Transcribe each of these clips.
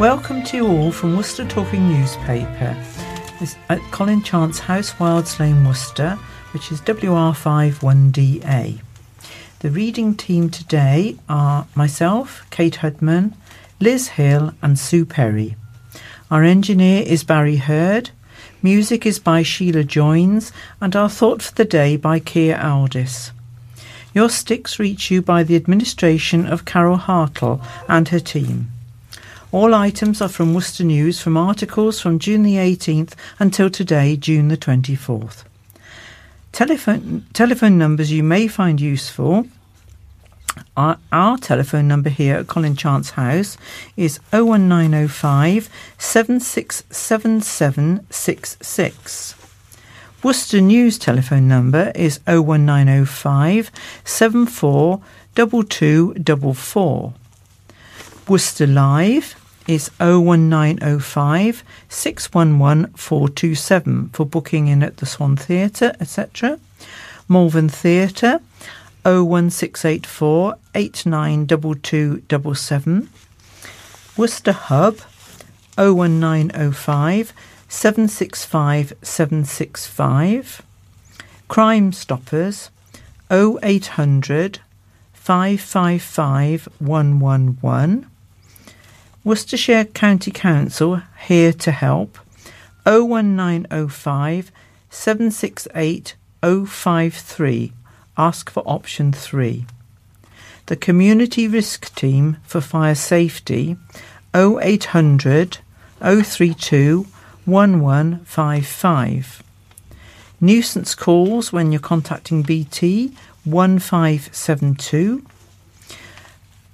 Welcome to you all from Worcester Talking Newspaper. It's at Colin Chance House, Wilds Lane, Worcester, which is WR51DA. The reading team today are myself, Kate Hudman, Liz Hill and Sue Perry. Our engineer is Barry Hurd, music is by Sheila Joins, and our thought for the day by Keir Aldis. Your sticks reach you by the administration of Carol Hartle and her team. All items are from Worcester News, from articles from June the 18th until today, June the 24th. Telephone numbers you may find useful. Our telephone number here at Colin Chance House is 01905 767766. Worcester News telephone number is 01905 742244. Worcester Live is 01905 611427 for booking in at the Swan Theatre, etc. Malvern Theatre 01684 892277. Worcester Hub 01905 765 765. Crime Stoppers 0800 555 111. Worcestershire County Council here to help 01905 768 053. Ask for option 3. The Community Risk Team for Fire Safety 0800 032 1155. Nuisance calls when you're contacting BT 1572.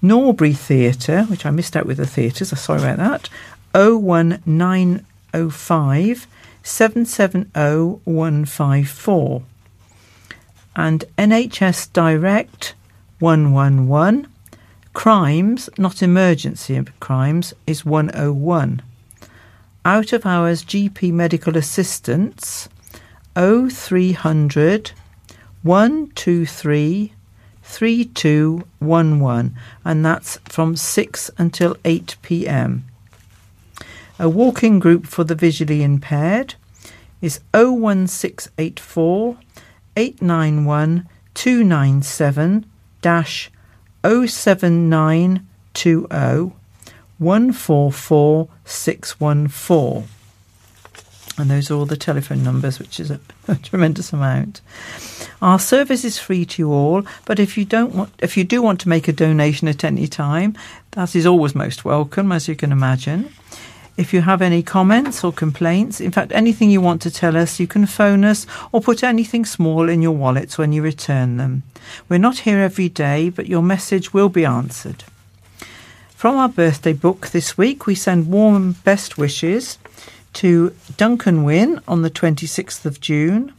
Norbury Theatre, which I missed out with the theatres, I'm sorry about that, 01905 770154. And NHS Direct 111. Crimes, not emergency crimes, is 101. Out of hours GP medical assistance 0300 123 3211, and that's from 6 until 8pm. A walking group for the visually impaired is 01684 891 297-07920 144614. And those are all the telephone numbers, which is a tremendous amount. Our service is free to you all, but if you do want to make a donation at any time, that is always most welcome, as you can imagine. If you have any comments or complaints, in fact, anything you want to tell us, you can phone us or put anything small in your wallets when you return them. We're not here every day, but your message will be answered. From our birthday book this week, we send warm best wishes to Duncan Wynne on the 26th of June,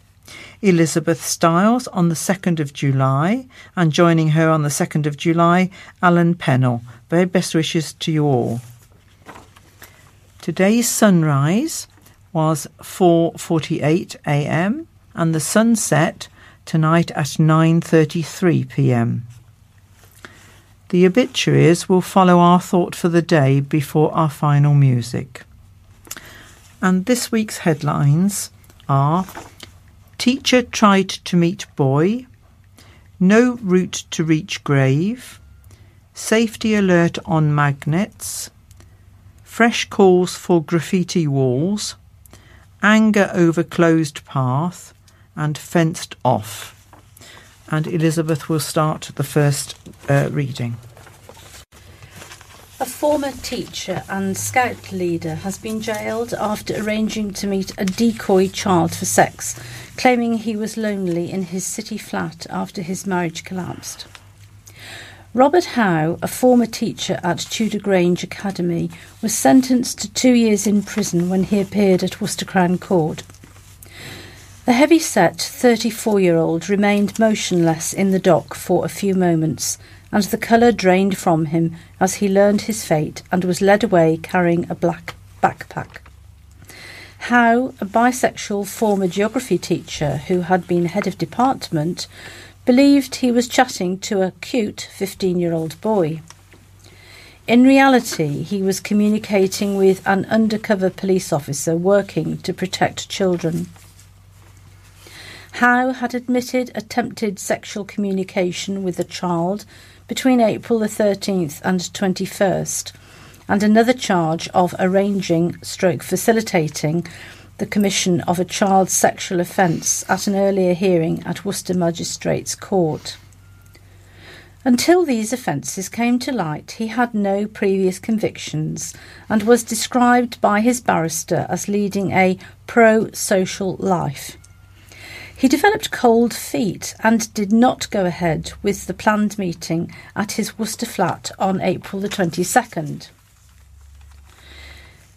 Elizabeth Stiles on the 2nd of July, and joining her on the 2nd of July, Alan Pennell. Very best wishes to you all. Today's sunrise was 4:48 a.m. and the sunset tonight at 9:33 p.m. The obituaries will follow our thought for the day before our final music. And this week's headlines are: Teacher tried to meet boy, no route to reach grave, safety alert on magnets, fresh calls for graffiti walls, anger over closed path, and fenced off. And Elizabeth will start the first reading. A former teacher and scout leader has been jailed after arranging to meet a decoy child for sex, claiming he was lonely in his city flat after his marriage collapsed. Robert Howe, a former teacher at Tudor Grange Academy, was sentenced to 2 years in prison when he appeared at Worcester Crown Court. The heavy-set 34-year-old remained motionless in the dock for a few moments, and the colour drained from him as he learned his fate and was led away carrying a black backpack. Howe, a bisexual former geography teacher who had been head of department, believed he was chatting to a cute 15-year-old boy. In reality, he was communicating with an undercover police officer working to protect children. Howe had admitted attempted sexual communication with a child between April the 13th and 21st, and another charge of arranging / facilitating the commission of a child's sexual offence at an earlier hearing at Worcester Magistrates' Court. Until these offences came to light, he had no previous convictions and was described by his barrister as leading a pro-social life. He developed cold feet and did not go ahead with the planned meeting at his Worcester flat on April the 22nd.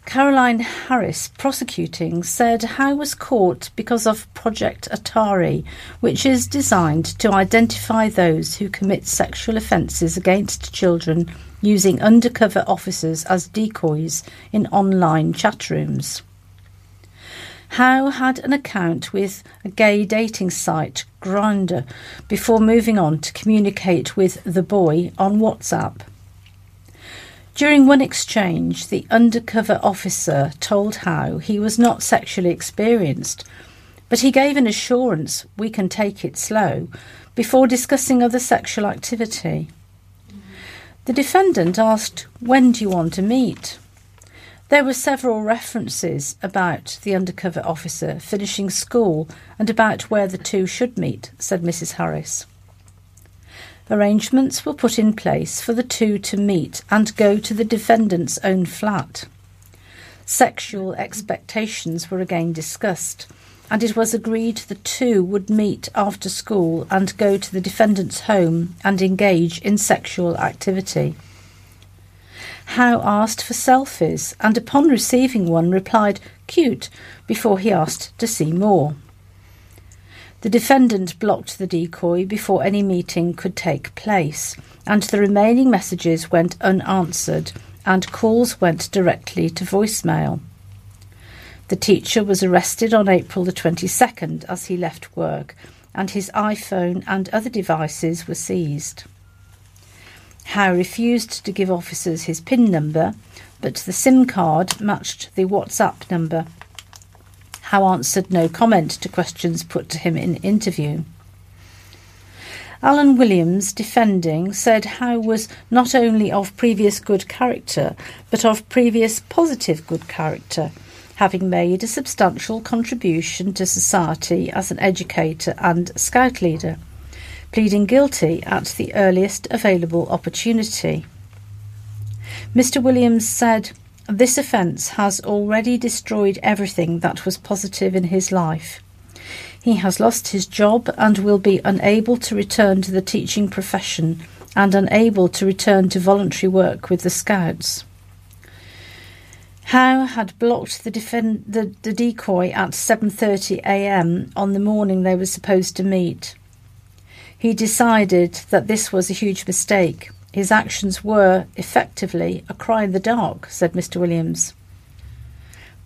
Caroline Harris, prosecuting, said Howe was caught because of Project Atari, which is designed to identify those who commit sexual offences against children using undercover officers as decoys in online chat rooms. Howe had an account with a gay dating site, Grindr, before moving on to communicate with the boy on WhatsApp. During one exchange, the undercover officer told Howe he was not sexually experienced, but he gave an assurance, "We can take it slow," before discussing other sexual activity. The defendant asked, "When do you want to meet?" There were several references about the undercover officer finishing school and about where the two should meet, said Mrs. Harris. Arrangements were put in place for the two to meet and go to the defendant's own flat. Sexual expectations were again discussed, and it was agreed the two would meet after school and go to the defendant's home and engage in sexual activity. Howe asked for selfies and, upon receiving one, replied, "Cute," before he asked to see more. The defendant blocked the decoy before any meeting could take place, and the remaining messages went unanswered and calls went directly to voicemail. The teacher was arrested on April the 22nd as he left work, and his iPhone and other devices were seized. Howe refused to give officers his PIN number, but the SIM card matched the WhatsApp number. Howe answered no comment to questions put to him in interview. Alan Williams, defending, said Howe was not only of previous good character, but of previous positive good character, having made a substantial contribution to society as an educator and scout leader, pleading guilty at the earliest available opportunity. Mr. Williams said, "This offence has already destroyed everything that was positive in his life. He has lost his job and will be unable to return to the teaching profession and unable to return to voluntary work with the Scouts." Howe had blocked the decoy at 7:30 a.m. on the morning they were supposed to meet. He decided that this was a huge mistake. "His actions were, effectively, a cry in the dark," said Mr. Williams.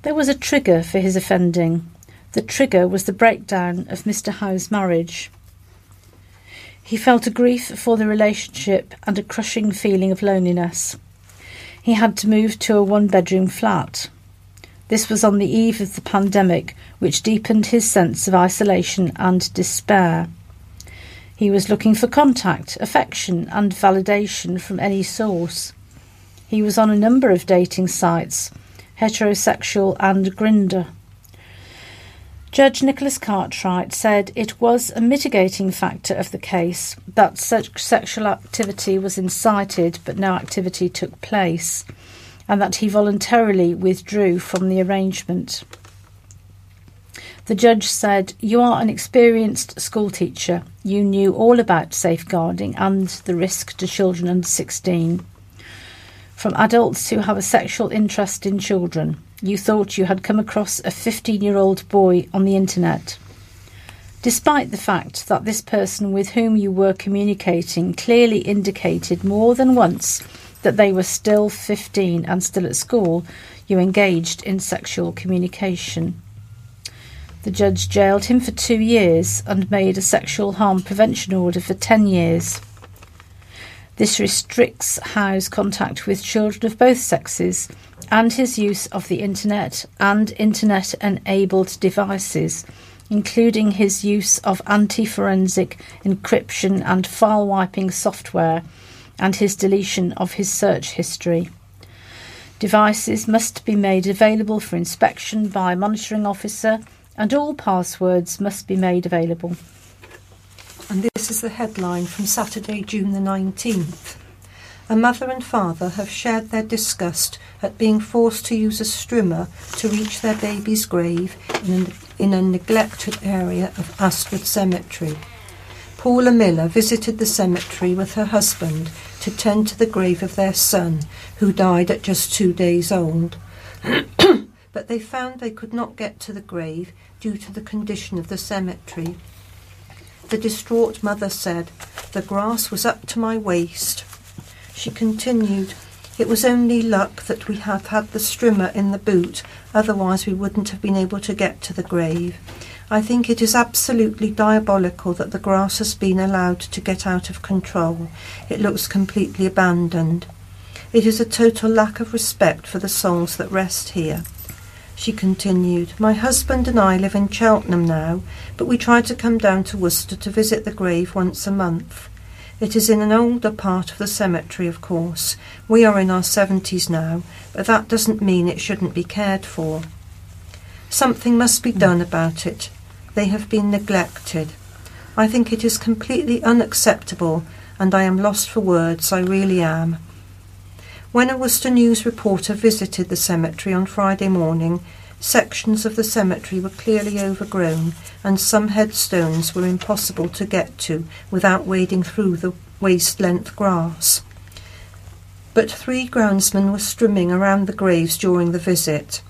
There was a trigger for his offending. The trigger was the breakdown of Mr. Howe's marriage. He felt a grief for the relationship and a crushing feeling of loneliness. He had to move to a one-bedroom flat. This was on the eve of the pandemic, which deepened his sense of isolation and despair. He was looking for contact, affection and validation from any source. He was on a number of dating sites, heterosexual and Grindr. Judge Nicholas Cartwright said it was a mitigating factor of the case that such sexual activity was incited but no activity took place, and that he voluntarily withdrew from the arrangement. The judge said, "You are an experienced schoolteacher. You knew all about safeguarding and the risk to children under 16. From adults who have a sexual interest in children, you thought you had come across a 15-year-old boy on the internet. Despite the fact that this person with whom you were communicating clearly indicated more than once that they were still 15 and still at school, you engaged in sexual communication." The judge jailed him for 2 years and made a sexual harm prevention order for 10 years. This restricts Howe's contact with children of both sexes and his use of the internet and internet-enabled devices, including his use of anti-forensic encryption and file-wiping software and his deletion of his search history. Devices must be made available for inspection by a monitoring officer, and all passwords must be made available. And this is the headline from Saturday, June the 19th. A mother and father have shared their disgust at being forced to use a strimmer to reach their baby's grave in a neglected area of Astwood Cemetery. Paula Miller visited the cemetery with her husband to tend to the grave of their son, who died at just 2 days old. But they found they could not get to the grave due to the condition of the cemetery. The distraught mother said, "The grass was up to my waist." She continued, "It was only luck that we have had the strimmer in the boot, otherwise we wouldn't have been able to get to the grave. I think it is absolutely diabolical that the grass has been allowed to get out of control. It looks completely abandoned. It is a total lack of respect for the souls that rest here." She continued, "My husband and I live in Cheltenham now, but we try to come down to Worcester to visit the grave once a month. It is in an older part of the cemetery, of course. We are in our 70s now, but that doesn't mean it shouldn't be cared for. Something must be done about it. They have been neglected. I think it is completely unacceptable, and I am lost for words, I really am." When a Worcester News reporter visited the cemetery on Friday morning, sections of the cemetery were clearly overgrown and some headstones were impossible to get to without wading through the waist-length grass. But 3 groundsmen were strimming around the graves during the visit.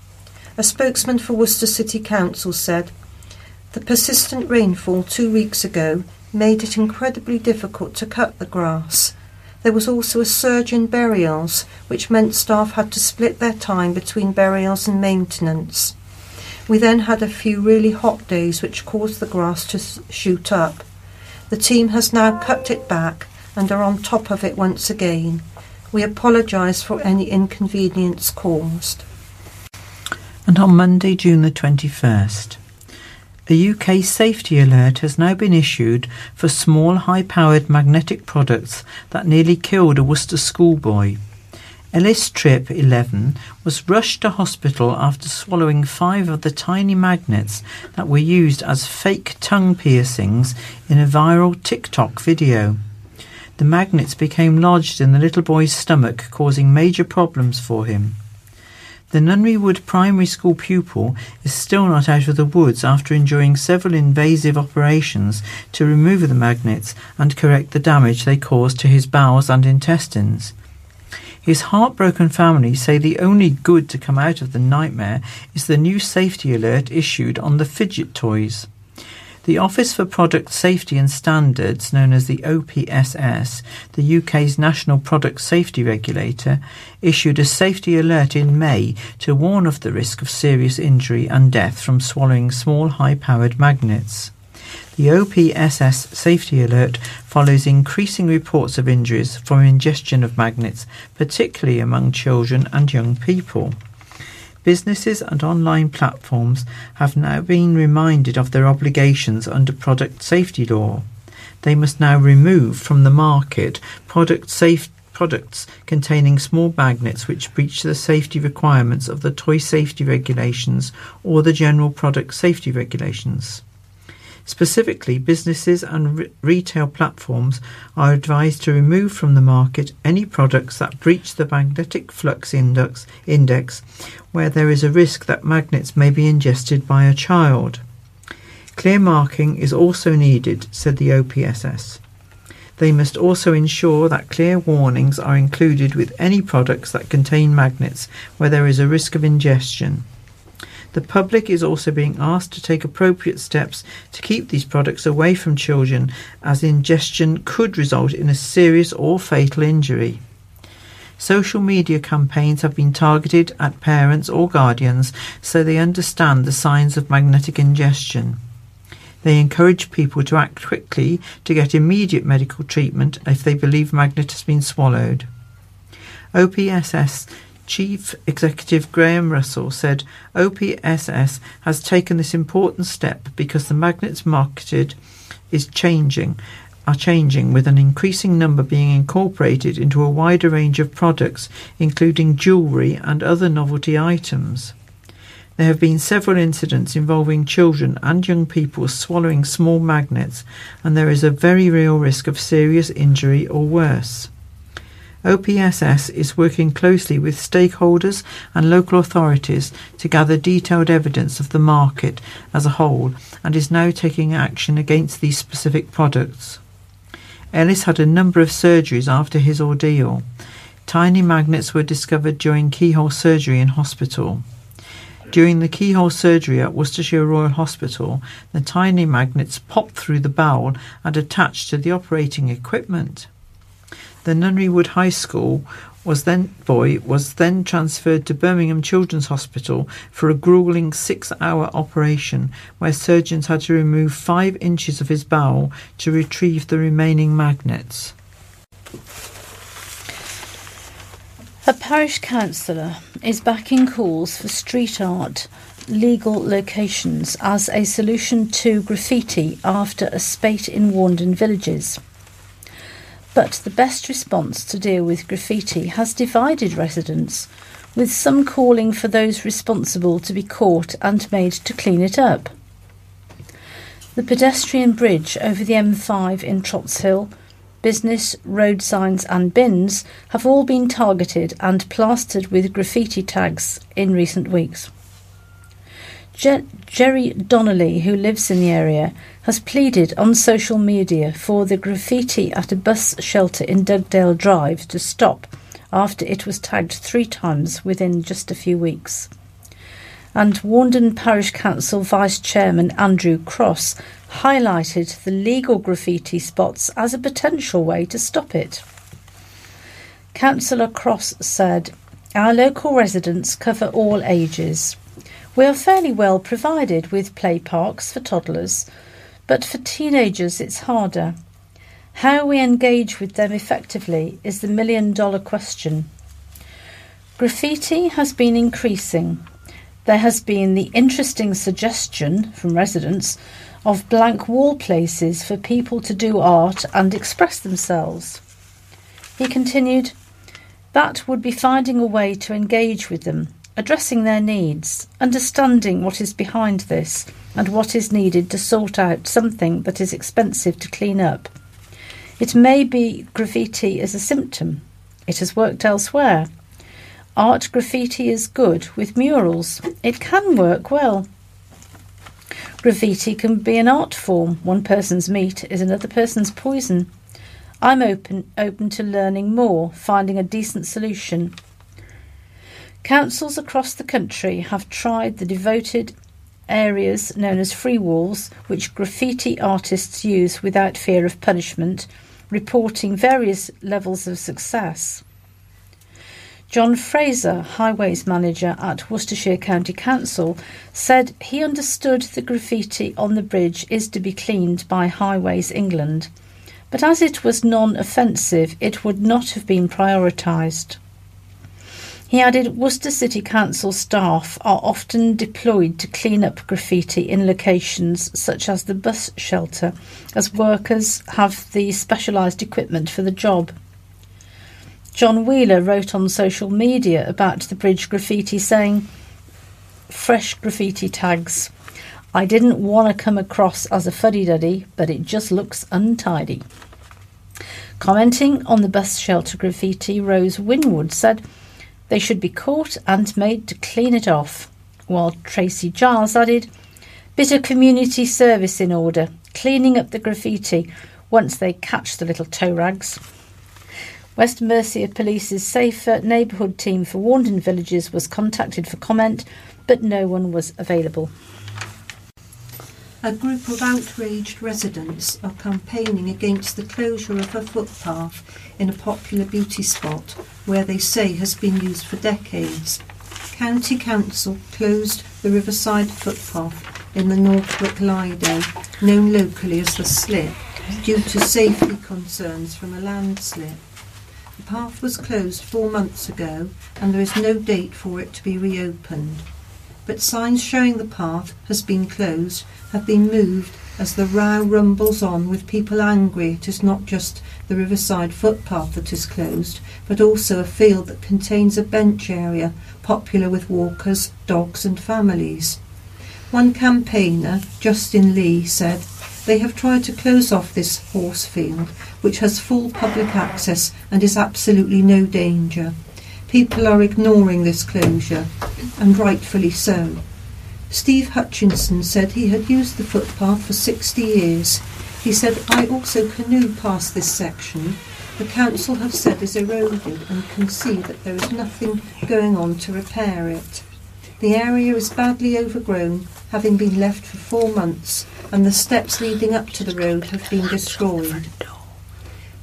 A spokesman for Worcester City Council said, "The persistent rainfall 2 weeks ago made it incredibly difficult to cut the grass. There was also a surge in burials, which meant staff had to split their time between burials and maintenance. We then had a few really hot days which caused the grass to shoot up. The team has now cut it back and are on top of it once again. We apologise for any inconvenience caused." And on Monday, June the 21st, a UK safety alert has now been issued for small high-powered magnetic products that nearly killed a Worcester schoolboy. Ellis Tripp, 11, was rushed to hospital after swallowing 5 of the tiny magnets that were used as fake tongue piercings in a viral TikTok video. The magnets became lodged in the little boy's stomach, causing major problems for him. The Nunnery Wood primary school pupil is still not out of the woods after enduring several invasive operations to remove the magnets and correct the damage they caused to his bowels and intestines. His heartbroken family say the only good to come out of the nightmare is the new safety alert issued on the fidget toys. The Office for Product Safety and Standards, known as the OPSS, the UK's national product safety regulator, issued a safety alert in May to warn of the risk of serious injury and death from swallowing small high-powered magnets. The OPSS safety alert follows increasing reports of injuries from ingestion of magnets, particularly among children and young people. Businesses and online platforms have now been reminded of their obligations under product safety law. They must now remove from the market products containing small magnets which breach the safety requirements of the toy safety regulations or the general product safety regulations. Specifically, businesses and retail platforms are advised to remove from the market any products that breach the magnetic flux index where there is a risk that magnets may be ingested by a child. Clear marking is also needed, said the OPSS. They must also ensure that clear warnings are included with any products that contain magnets where there is a risk of ingestion. The public is also being asked to take appropriate steps to keep these products away from children, as ingestion could result in a serious or fatal injury. Social media campaigns have been targeted at parents or guardians so they understand the signs of magnetic ingestion. They encourage people to act quickly to get immediate medical treatment if they believe magnet has been swallowed. OPSS Chief Executive Graham Russell said OPSS has taken this important step because the magnets marketed are changing, with an increasing number being incorporated into a wider range of products, including jewellery and other novelty items. There have been several incidents involving children and young people swallowing small magnets, and there is a very real risk of serious injury or worse. OPSS is working closely with stakeholders and local authorities to gather detailed evidence of the market as a whole, and is now taking action against these specific products. Ellis had a number of surgeries after his ordeal. Tiny magnets were discovered during keyhole surgery in hospital. During the keyhole surgery at Worcestershire Royal Hospital, the tiny magnets popped through the bowel and attached to the operating equipment. The Nunnery Wood High School boy was then transferred to Birmingham Children's Hospital for a gruelling 6-hour operation where surgeons had to remove 5 inches of his bowel to retrieve the remaining magnets. A parish councillor is backing calls for street art legal locations as a solution to graffiti after a spate in Warndon Villages. But the best response to deal with graffiti has divided residents, with some calling for those responsible to be caught and made to clean it up. The pedestrian bridge over the M5 in Trotts Hill, business, road signs and bins have all been targeted and plastered with graffiti tags in recent weeks. Jerry Donnelly, who lives in the area, has pleaded on social media for the graffiti at a bus shelter in Dugdale Drive to stop after it was tagged 3 times within just a few weeks. And Warndon Parish Council Vice Chairman Andrew Cross highlighted the legal graffiti spots as a potential way to stop it. Councillor Cross said, "Our local residents cover all ages. We are fairly well provided with play parks for toddlers, but for teenagers it's harder. How we engage with them effectively is the million-dollar question. Graffiti has been increasing. There has been the interesting suggestion from residents of blank wall places for people to do art and express themselves." He continued, "That would be finding a way to engage with them, addressing their needs, understanding what is behind this and what is needed to sort out something that is expensive to clean up. It may be graffiti is a symptom. It has worked elsewhere. Art graffiti is good with murals. It can work well. Graffiti can be an art form. One person's meat is another person's poison. I'm open to learning more, finding a decent solution." Councils across the country have tried the devoted areas known as free walls, which graffiti artists use without fear of punishment, reporting various levels of success. John Fraser, highways manager at Worcestershire County Council, said he understood the graffiti on the bridge is to be cleaned by Highways England, but as it was non-offensive, it would not have been prioritised. He added, "Worcester City Council staff are often deployed to clean up graffiti in locations such as the bus shelter, as workers have the specialised equipment for the job." John Wheeler wrote on social media about the bridge graffiti, saying, "Fresh graffiti tags. I didn't want to come across as a fuddy-duddy, but it just looks untidy." Commenting on the bus shelter graffiti, Rose Winwood said, "They should be caught and made to clean it off." While Tracy Giles added, "Bit of community service in order, cleaning up the graffiti once they catch the little toe rags." West Mercia Police's Safer Neighbourhood team for Warndon Villages was contacted for comment, but no one was available. A group of outraged residents are campaigning against the closure of a footpath in a popular beauty spot where they say has been used for decades. County Council closed the riverside footpath in the Northwick Lido, known locally as the Slip, due to safety concerns from a landslip. The path was closed 4 months ago and there is no date for it to be reopened. But signs showing the path has been closed have been moved as the row rumbles on with people angry it is not just the riverside footpath that is closed, but also a field that contains a bench area popular with walkers, dogs and families. One campaigner, Justin Lee, said, "They have tried to close off this horse field, which has full public access and is absolutely no danger. People are ignoring this closure, and rightfully so." Steve Hutchinson said he had used the footpath for 60 years. He said, "I also canoe past this section. The council have said is eroded and can see that there is nothing going on to repair it. The area is badly overgrown, having been left for 4 months, and the steps leading up to the road have been destroyed."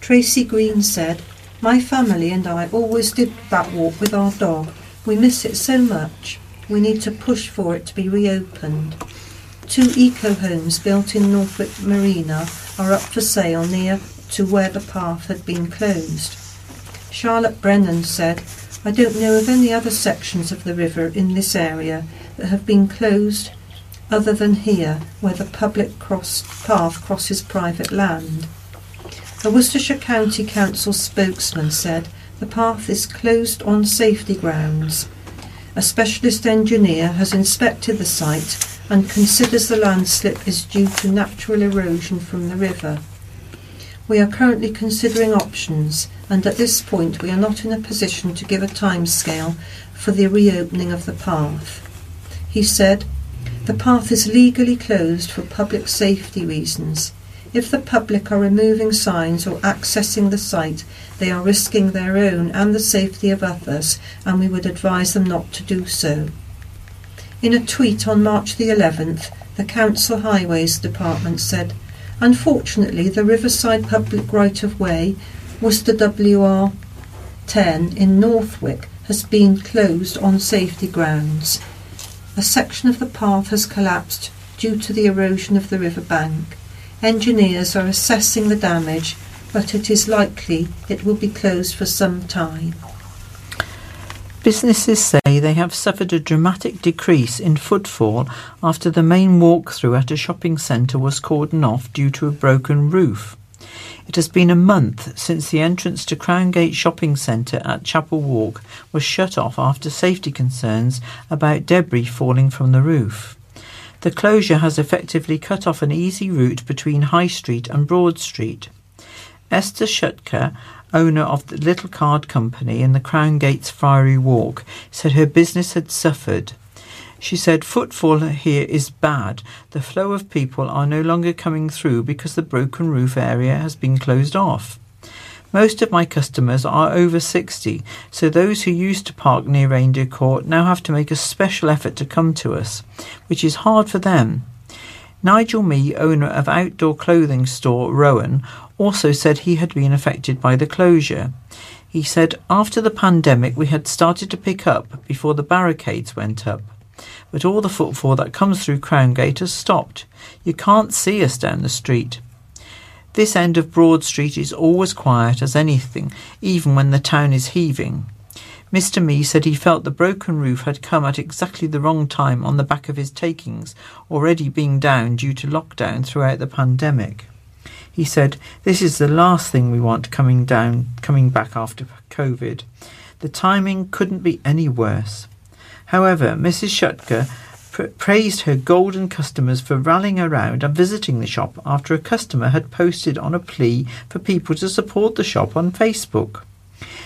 Tracy Green said, "My family and I always did that walk with our dog. We miss it so much. We need to push for it to be reopened." 2 eco-homes built in Norfolk Marina are up for sale near to where the path had been closed. Charlotte Brennan said, "I don't know of any other sections of the river in this area that have been closed other than here, where the public path crosses private land." A Worcestershire County Council spokesman said the path is closed on safety grounds. A specialist engineer has inspected the site and considers the landslip is due to natural erosion from the river. "We are currently considering options, and at this point we are not in a position to give a timescale for the reopening of the path." He said, "The path is legally closed for public safety reasons. If the public are removing signs or accessing the site, they are risking their own and the safety of others, and we would advise them not to do so." In a tweet on March the 11th, the Council Highways Department said, "Unfortunately, the Riverside Public Right-of-Way, Worcester WR 10 in Northwick, has been closed on safety grounds. A section of the path has collapsed due to the erosion of the river bank. Engineers are assessing the damage, but it is likely it will be closed for some time." Businesses say they have suffered a dramatic decrease in footfall after the main walkthrough at a shopping centre was cordoned off due to a broken roof. It has been a month since the entrance to Crowngate Shopping Centre at Chapel Walk was shut off after safety concerns about debris falling from the roof. The closure has effectively cut off an easy route between High Street and Broad Street. Esther Schutka, owner of the Little Card Company in the Crowngate Friary Walk, said her business had suffered. She said, "Footfall here is bad. The flow of people are no longer coming through because the broken roof area has been closed off. Most of my customers are over 60, so those who used to park near Reindeer Court now have to make a special effort to come to us, which is hard for them." Nigel Mee, owner of outdoor clothing store Rowan, also said he had been affected by the closure. He said, "After the pandemic, we had started to pick up before the barricades went up. But all the footfall that comes through Crowngate has stopped. You can't see us down the street. This end of Broad Street is always quiet as anything, even when the town is heaving." Mr. Mee said he felt the broken roof had come at exactly the wrong time on the back of his takings, already being down due to lockdown throughout the pandemic. He said, "This is the last thing we want coming back after COVID. The timing couldn't be any worse." However, Mrs. Schutka praised her golden customers for rallying around and visiting the shop after a customer had posted on a plea for people to support the shop on Facebook.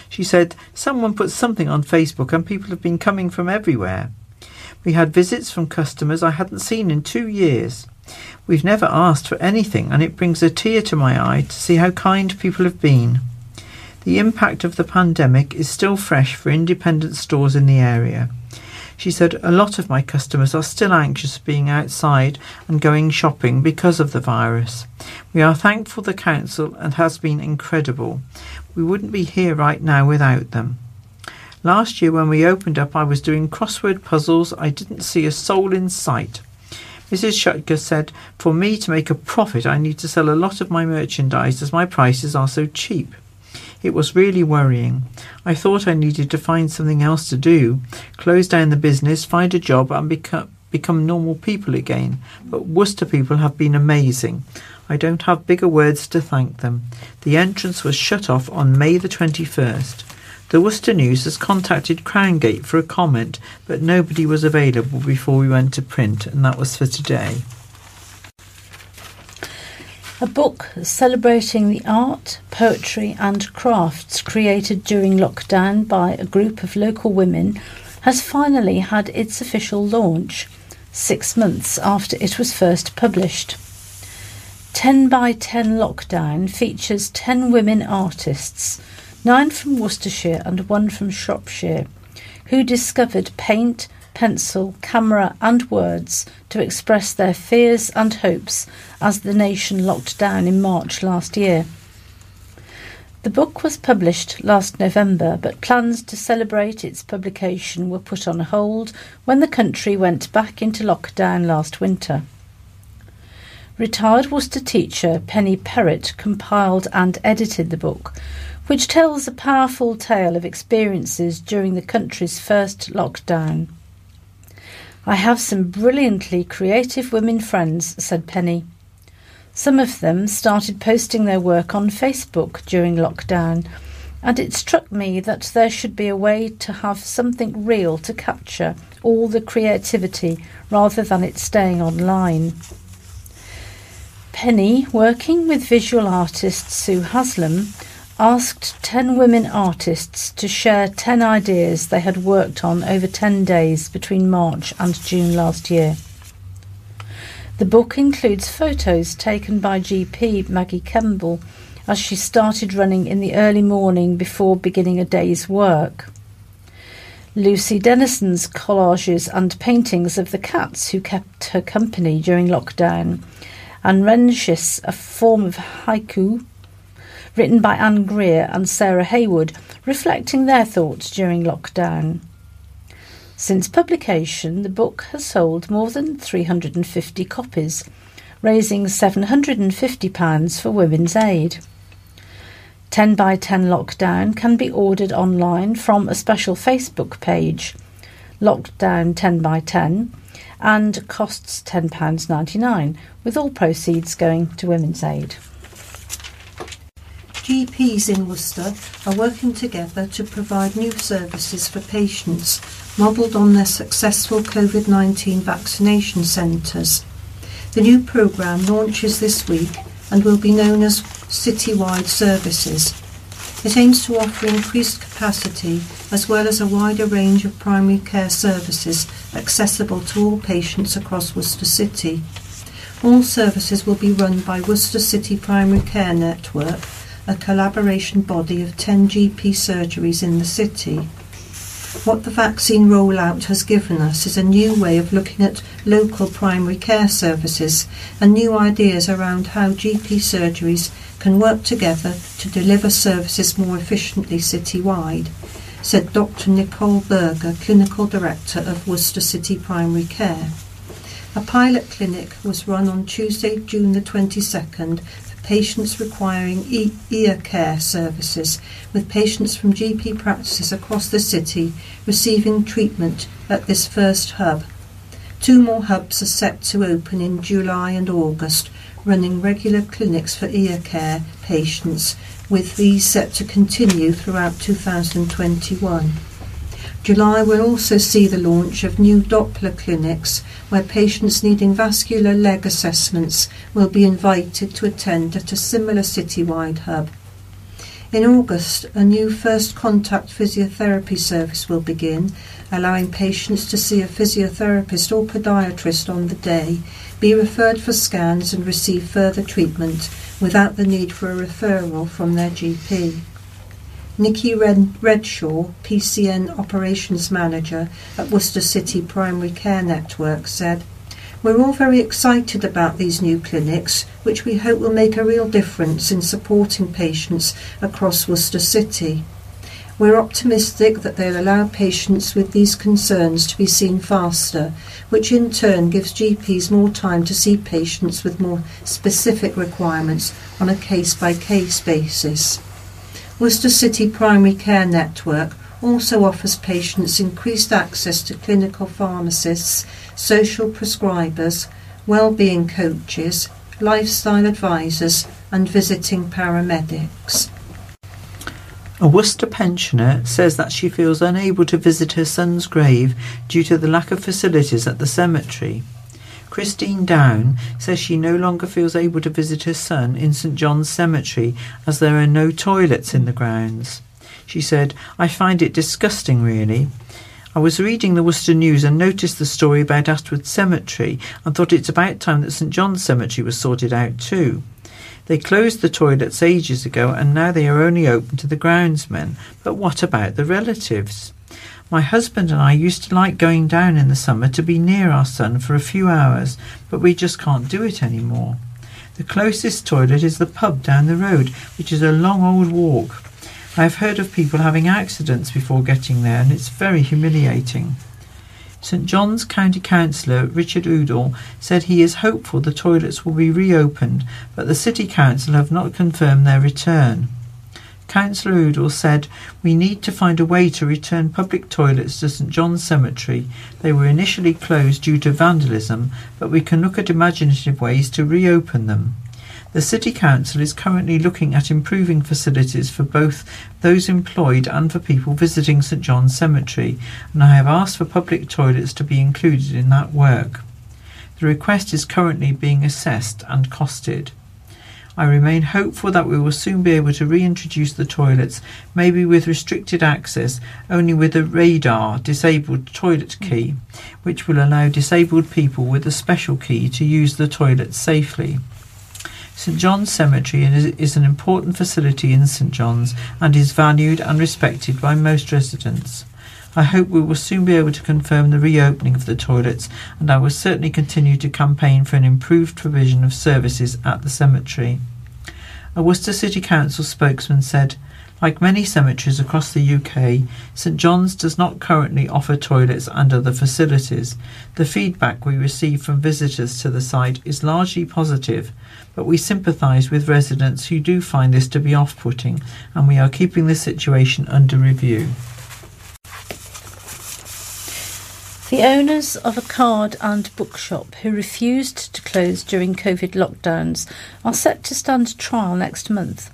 She said, "Someone put something on Facebook and people have been coming from everywhere. We had visits from customers I hadn't seen in 2 years. We've never asked for anything and it brings a tear to my eye to see how kind people have been. The impact of the pandemic is still fresh for independent stores in the area." She said, "A lot of my customers are still anxious being outside and going shopping because of the virus. We are thankful the council and has been incredible. We wouldn't be here right now without them. Last year when we opened up I was doing crossword puzzles. I didn't see a soul in sight. Mrs. Schutker said, "For me to make a profit, I need to sell a lot of my merchandise as my prices are so cheap. It was really worrying. I thought I needed to find something else to do, close down the business, find a job and become normal people again. But Worcester people have been amazing. I don't have bigger words to thank them." The entrance was shut off on May the 21st. The Worcester News has contacted Crowngate for a comment, but nobody was available before we went to print, and that was for today. A book celebrating the art, poetry and crafts created during lockdown by a group of local women has finally had its official launch, 6 months after it was first published. 10 by 10 Lockdown features 10 women artists, 9 from Worcestershire and 1 from Shropshire, who discovered paint, pencil, camera and words to express their fears and hopes as the nation locked down in March last year. The book was published last November, but plans to celebrate its publication were put on hold when the country went back into lockdown last winter. Retired Worcester teacher Penny Perrott compiled and edited the book, which tells a powerful tale of experiences during the country's first lockdown. "I have some brilliantly creative women friends," said Penny. "Some of them started posting their work on Facebook during lockdown, and it struck me that there should be a way to have something real to capture all the creativity rather than it staying online." Penny, working with visual artist Sue Haslam, asked 10 women artists to share 10 ideas they had worked on over 10 days between March and June last year. The book includes photos taken by GP Maggie Kemble as she started running in the early morning before beginning a day's work. Lucy Dennison's collages and paintings of the cats who kept her company during lockdown, and Renshis, a form of haiku, written by Anne Greer and Sarah Haywood, reflecting their thoughts during lockdown. Since publication, the book has sold more than 350 copies, raising £750 for Women's Aid. 10 by 10 Lockdown can be ordered online from a special Facebook page, Lockdown 10 by 10, and costs £10.99, with all proceeds going to Women's Aid. GPs in Worcester are working together to provide new services for patients, modelled on their successful COVID-19 vaccination centres. The new programme launches this week and will be known as Citywide Services. It aims to offer increased capacity as well as a wider range of primary care services accessible to all patients across Worcester City. All services will be run by Worcester City Primary Care Network, a collaboration body of 10 GP surgeries in the city. What the vaccine rollout has given us is a new way of looking at local primary care services and new ideas around how GP surgeries can work together to deliver services more efficiently citywide, said Dr. Nicole Berger, Clinical Director of Worcester City Primary Care. A pilot clinic was run on Tuesday, June the 22nd, for patients requiring ear care services, with patients from GP practices across the city receiving treatment at this first hub. 2 more hubs are set to open in July and August, running regular clinics for ear care patients, with these set to continue throughout 2021. July will also see the launch of new Doppler clinics, where patients needing vascular leg assessments will be invited to attend at a similar citywide hub. In August, a new first contact physiotherapy service will begin, allowing patients to see a physiotherapist or podiatrist on the day, be referred for scans and receive further treatment without the need for a referral from their GP. Nikki Redshaw, PCN Operations Manager at Worcester City Primary Care Network, said, "We're all very excited about these new clinics, which we hope will make a real difference in supporting patients across Worcester City. We're optimistic that they'll allow patients with these concerns to be seen faster, which in turn gives GPs more time to see patients with more specific requirements on a case-by-case basis. Worcester City Primary Care Network also offers patients increased access to clinical pharmacists, social prescribers, wellbeing coaches, lifestyle advisors and visiting paramedics. A Worcester pensioner says that she feels unable to visit her son's grave due to the lack of facilities at the cemetery. Christine Down says she no longer feels able to visit her son in St John's Cemetery as there are no toilets in the grounds. She said, "I find it disgusting, really. I was reading the Worcester News and noticed the story about Astwood Cemetery and thought it's about time that St John's Cemetery was sorted out too. They closed the toilets ages ago and now they are only open to the groundsmen. But what about the relatives? My husband and I used to like going down in the summer to be near our son for a few hours, but we just can't do it anymore. The closest toilet is the pub down the road, which is a long old walk. I have heard of people having accidents before getting there and it's very humiliating." St John's County Councillor Richard Udall said he is hopeful the toilets will be reopened, but the City Council have not confirmed their return. Councillor Udall said, "We need to find a way to return public toilets to St John's Cemetery. They were initially closed due to vandalism, but we can look at imaginative ways to reopen them. The City Council is currently looking at improving facilities for both those employed and for people visiting St John's Cemetery, and I have asked for public toilets to be included in that work. The request is currently being assessed and costed. I remain hopeful that we will soon be able to reintroduce the toilets, maybe with restricted access, only with a radar disabled toilet key, which will allow disabled people with a special key to use the toilet safely. St John's Cemetery is an important facility in St John's and is valued and respected by most residents. I hope we will soon be able to confirm the reopening of the toilets, and I will certainly continue to campaign for an improved provision of services at the cemetery." A Worcester City Council spokesman said, "Like many cemeteries across the UK, St John's does not currently offer toilets and other facilities. The feedback we receive from visitors to the site is largely positive, but we sympathise with residents who do find this to be off-putting, and we are keeping this situation under review." The owners of a card and bookshop who refused to close during COVID lockdowns are set to stand trial next month.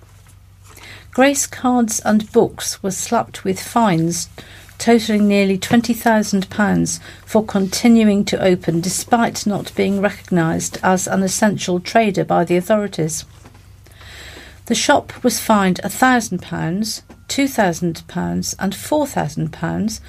Grace Cards and Books was slapped with fines totalling nearly £20,000 for continuing to open despite not being recognised as an essential trader by the authorities. The shop was fined £1,000, £2,000 and £4,000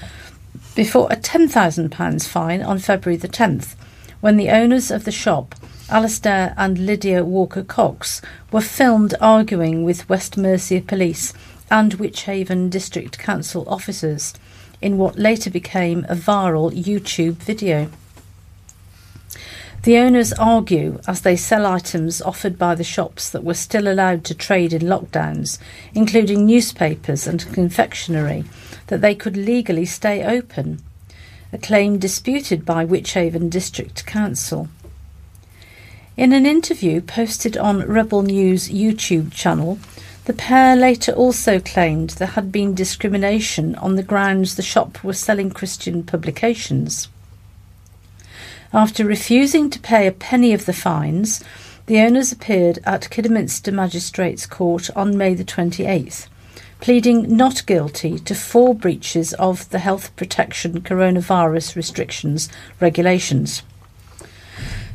before a £10,000 fine on February the 10th, when the owners of the shop, Alistair and Lydia Walker Cox, were filmed arguing with West Mercia Police and Wychavon District Council officers in what later became a viral YouTube video. The owners argue as they sell items offered by the shops that were still allowed to trade in lockdowns, including newspapers and confectionery, that they could legally stay open, a claim disputed by Wychavon District Council. In an interview posted on Rebel News YouTube channel, the pair later also claimed there had been discrimination on the grounds the shop was selling Christian publications. After refusing to pay a penny of the fines, the owners appeared at Kidderminster Magistrates' Court on May the 28th, pleading not guilty to 4 breaches of the Health Protection Coronavirus Restrictions regulations.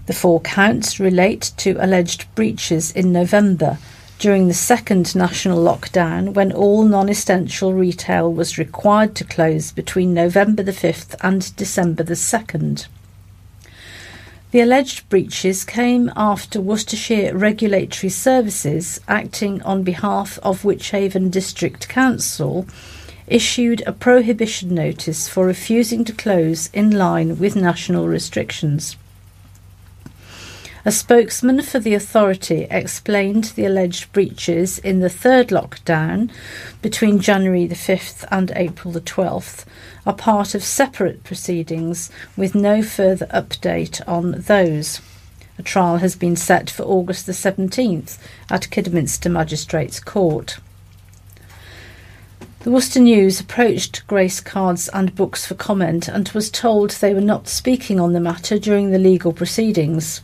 The 4 counts relate to alleged breaches in November during the second national lockdown, when all non-essential retail was required to close between November the 5th and December the 2nd. The alleged breaches came after Worcestershire Regulatory Services, acting on behalf of Wychavon District Council, issued a prohibition notice for refusing to close in line with national restrictions. A spokesman for the authority explained the alleged breaches in the third lockdown between January the 5th and April the 12th are part of separate proceedings with no further update on those. A trial has been set for August the 17th at Kidderminster Magistrates' Court. The Worcester News approached Grace Cards and Books for comment and was told they were not speaking on the matter during the legal proceedings.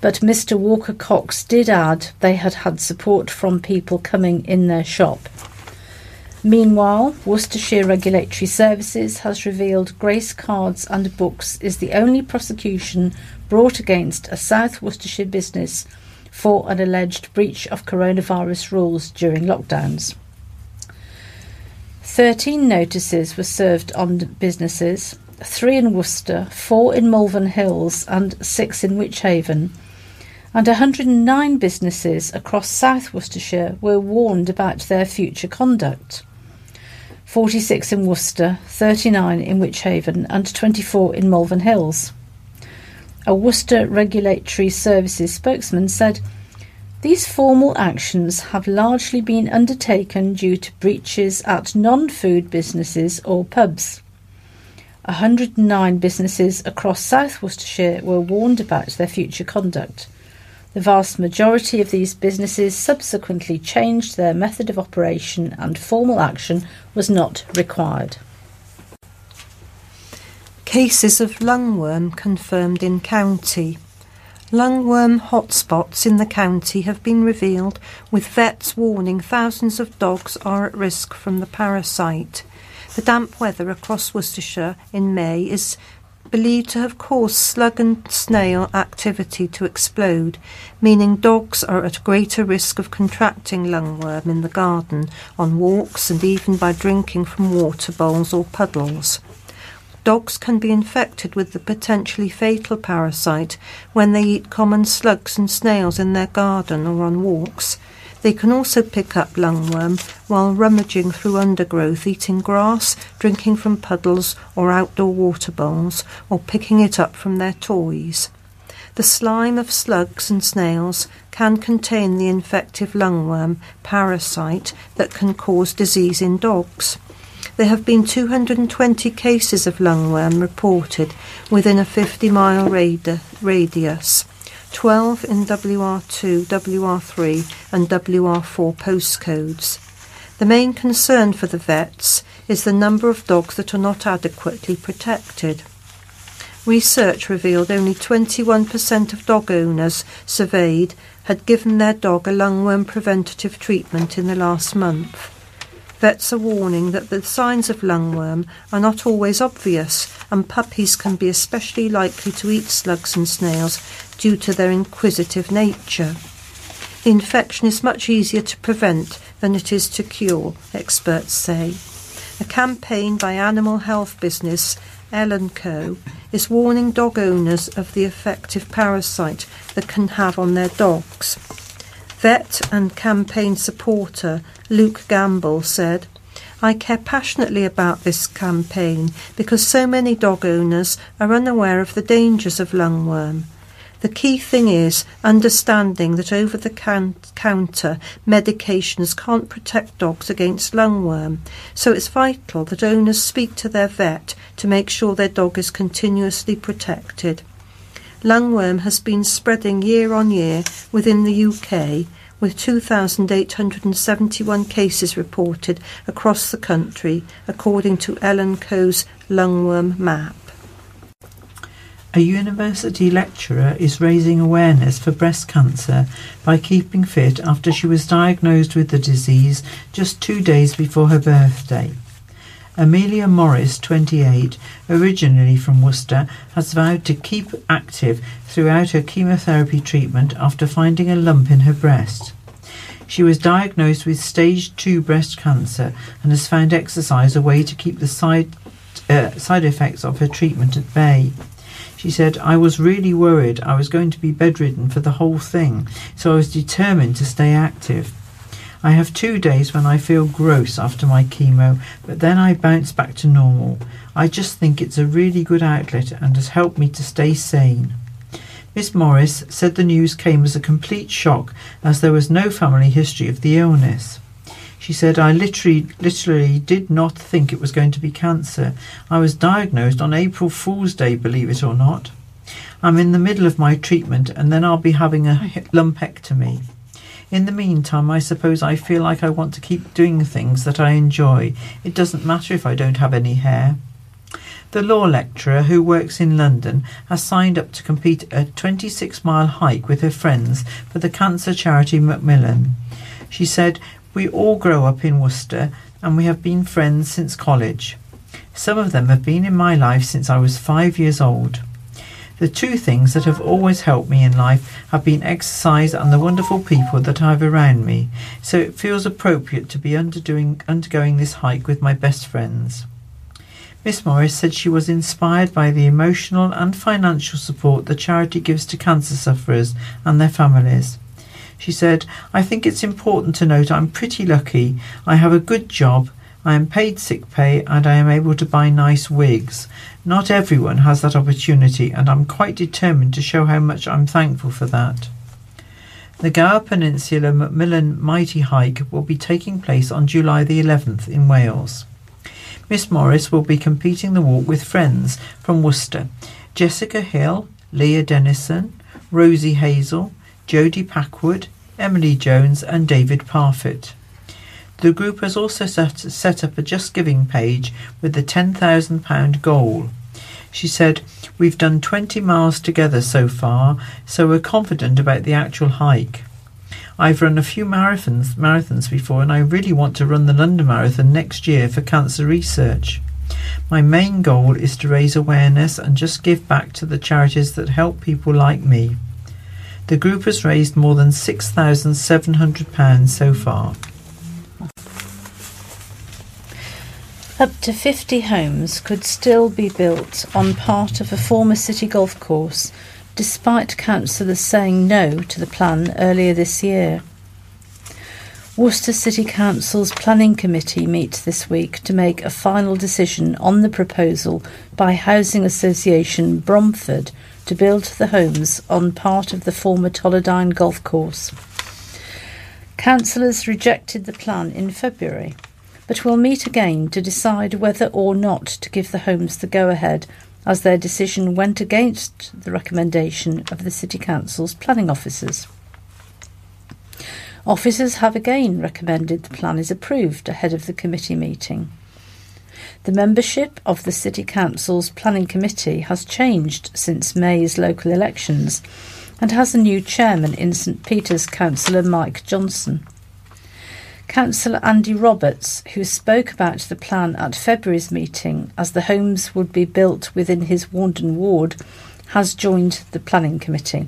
But Mr Walker Cox did add they had had support from people coming in their shop. Meanwhile, Worcestershire Regulatory Services has revealed Grace Cards and Books is the only prosecution brought against a South Worcestershire business for an alleged breach of coronavirus rules during lockdowns. 13 notices were served on businesses, 3 in Worcester, 4 in Malvern Hills and 6 in Wychavon, and 109 businesses across South Worcestershire were warned about their future conduct. 46 in Worcester, 39 in Wychavon and 24 in Malvern Hills. A Worcester Regulatory Services spokesman said, "These formal actions have largely been undertaken due to breaches at non-food businesses or pubs. 109 businesses across South Worcestershire were warned about their future conduct. The vast majority of these businesses subsequently changed their method of operation and formal action was not required." Cases of lungworm confirmed in county. Lungworm hotspots in the county have been revealed, with vets warning thousands of dogs are at risk from the parasite. The damp weather across Worcestershire in May is believed to have caused slug and snail activity to explode, meaning dogs are at greater risk of contracting lungworm in the garden, on walks and even by drinking from water bowls or puddles. Dogs can be infected with the potentially fatal parasite when they eat common slugs and snails in their garden or on walks. They can also pick up lungworm while rummaging through undergrowth, eating grass, drinking from puddles or outdoor water bowls, or picking it up from their toys. The slime of slugs and snails can contain the infective lungworm parasite that can cause disease in dogs. There have been 220 cases of lungworm reported within a 50-mile radius. 12 in WR2, WR3 and WR4 postcodes. The main concern for the vets is the number of dogs that are not adequately protected. Research revealed only 21% of dog owners surveyed had given their dog a lungworm preventative treatment in the last month. Vets are warning that the signs of lungworm are not always obvious, and puppies can be especially likely to eat slugs and snails due to their inquisitive nature. The infection is much easier to prevent than it is to cure, experts say. A campaign by animal health business Ellen Co. is warning dog owners of the effective parasite that can have on their dogs. Vet and campaign supporter Luke Gamble said, "I care passionately about this campaign because so many dog owners are unaware of the dangers of lungworm. The key thing is understanding that over-the-counter medications can't protect dogs against lungworm, so it's vital that owners speak to their vet to make sure their dog is continuously protected." Lungworm has been spreading year on year within the UK, with 2,871 cases reported across the country, according to Ellen Coe's Lungworm Map. A university lecturer is raising awareness for breast cancer by keeping fit after she was diagnosed with the disease just 2 days before her birthday. Amelia Morris, 28, originally from Worcester, has vowed to keep active throughout her chemotherapy treatment after finding a lump in her breast. She was diagnosed with stage 2 breast cancer and has found exercise a way to keep the side effects of her treatment at bay. She said, "I was really worried I was going to be bedridden for the whole thing, so I was determined to stay active. I have 2 days when I feel gross after my chemo, but then I bounce back to normal. I just think it's a really good outlet and has helped me to stay sane." Ms Morris said the news came as a complete shock as there was no family history of the illness. She said, I literally did not think it was going to be cancer. I was diagnosed on April Fool's Day, believe it or not. I'm in the middle of my treatment and then I'll be having a lumpectomy. In the meantime, I suppose I feel like I want to keep doing things that I enjoy. It doesn't matter if I don't have any hair. The law lecturer, who works in London, has signed up to compete a 26-mile hike with her friends for the cancer charity Macmillan. She said, we all grow up in Worcester and we have been friends since college. Some of them have been in my life since I was 5 years old. The two things that have always helped me in life have been exercise and the wonderful people that I have around me, so it feels appropriate to be undergoing this hike with my best friends. Miss Morris said she was inspired by the emotional and financial support the charity gives to cancer sufferers and their families. She said, I think it's important to note I'm pretty lucky. I have a good job, I am paid sick pay and I am able to buy nice wigs. Not everyone has that opportunity and I'm quite determined to show how much I'm thankful for that. The Gower Peninsula Macmillan Mighty Hike will be taking place on July the 11th in Wales. Miss Morris will be completing the walk with friends from Worcester, Jessica Hill, Leah Dennison, Rosie Hazel, Jodie Packwood, Emily Jones and David Parfitt. The group has also set up a Just Giving page with the £10,000 goal. She said, we've done 20 miles together so far, so we're confident about the actual hike. I've run a few marathons before and I really want to run the London Marathon next year for cancer research. My main goal is to raise awareness and just give back to the charities that help people like me. The group has raised more than £6,700 so far. Up to 50 homes could still be built on part of a former city golf course, despite councillors saying no to the plan earlier this year. Worcester City Council's Planning Committee meets this week to make a final decision on the proposal by Housing Association Bromford to build the homes on part of the former Tolladine golf course. Councillors rejected the plan in February, but will meet again to decide whether or not to give the homes the go-ahead, as their decision went against the recommendation of the City Council's planning officers. Officers have again recommended the plan is approved ahead of the committee meeting. The membership of the City Council's Planning Committee has changed since May's local elections and has a new chairman in St Peter's, Councillor Mike Johnson. Councillor Andy Roberts, who spoke about the plan at February's meeting as the homes would be built within his Warndon ward, has joined the planning committee.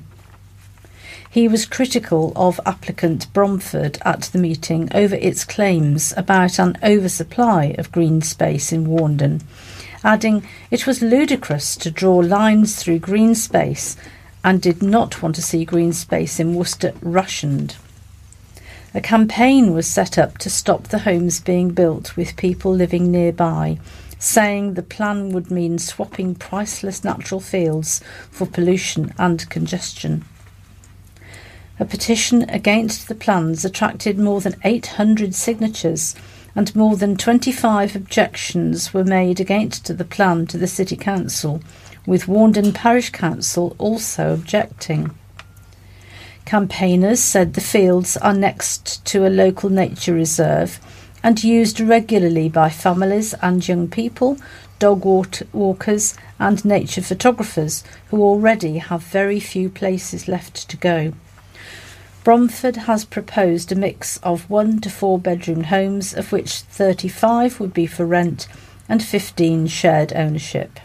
He was critical of applicant Bromford at the meeting over its claims about an oversupply of green space in Warndon, adding it was ludicrous to draw lines through green space and did not want to see green space in Worcester rationed. A campaign was set up to stop the homes being built with people living nearby, saying the plan would mean swapping priceless natural fields for pollution and congestion. A petition against the plans attracted more than 800 signatures, and more than 25 objections were made against the plan to the City Council, with Warndon Parish Council also objecting. Campaigners said the fields are next to a local nature reserve and used regularly by families and young people, dog walkers and nature photographers who already have very few places left to go. Bromford has proposed a mix of 1 to 4 bedroom homes, of which 35 would be for rent and 15 shared ownership.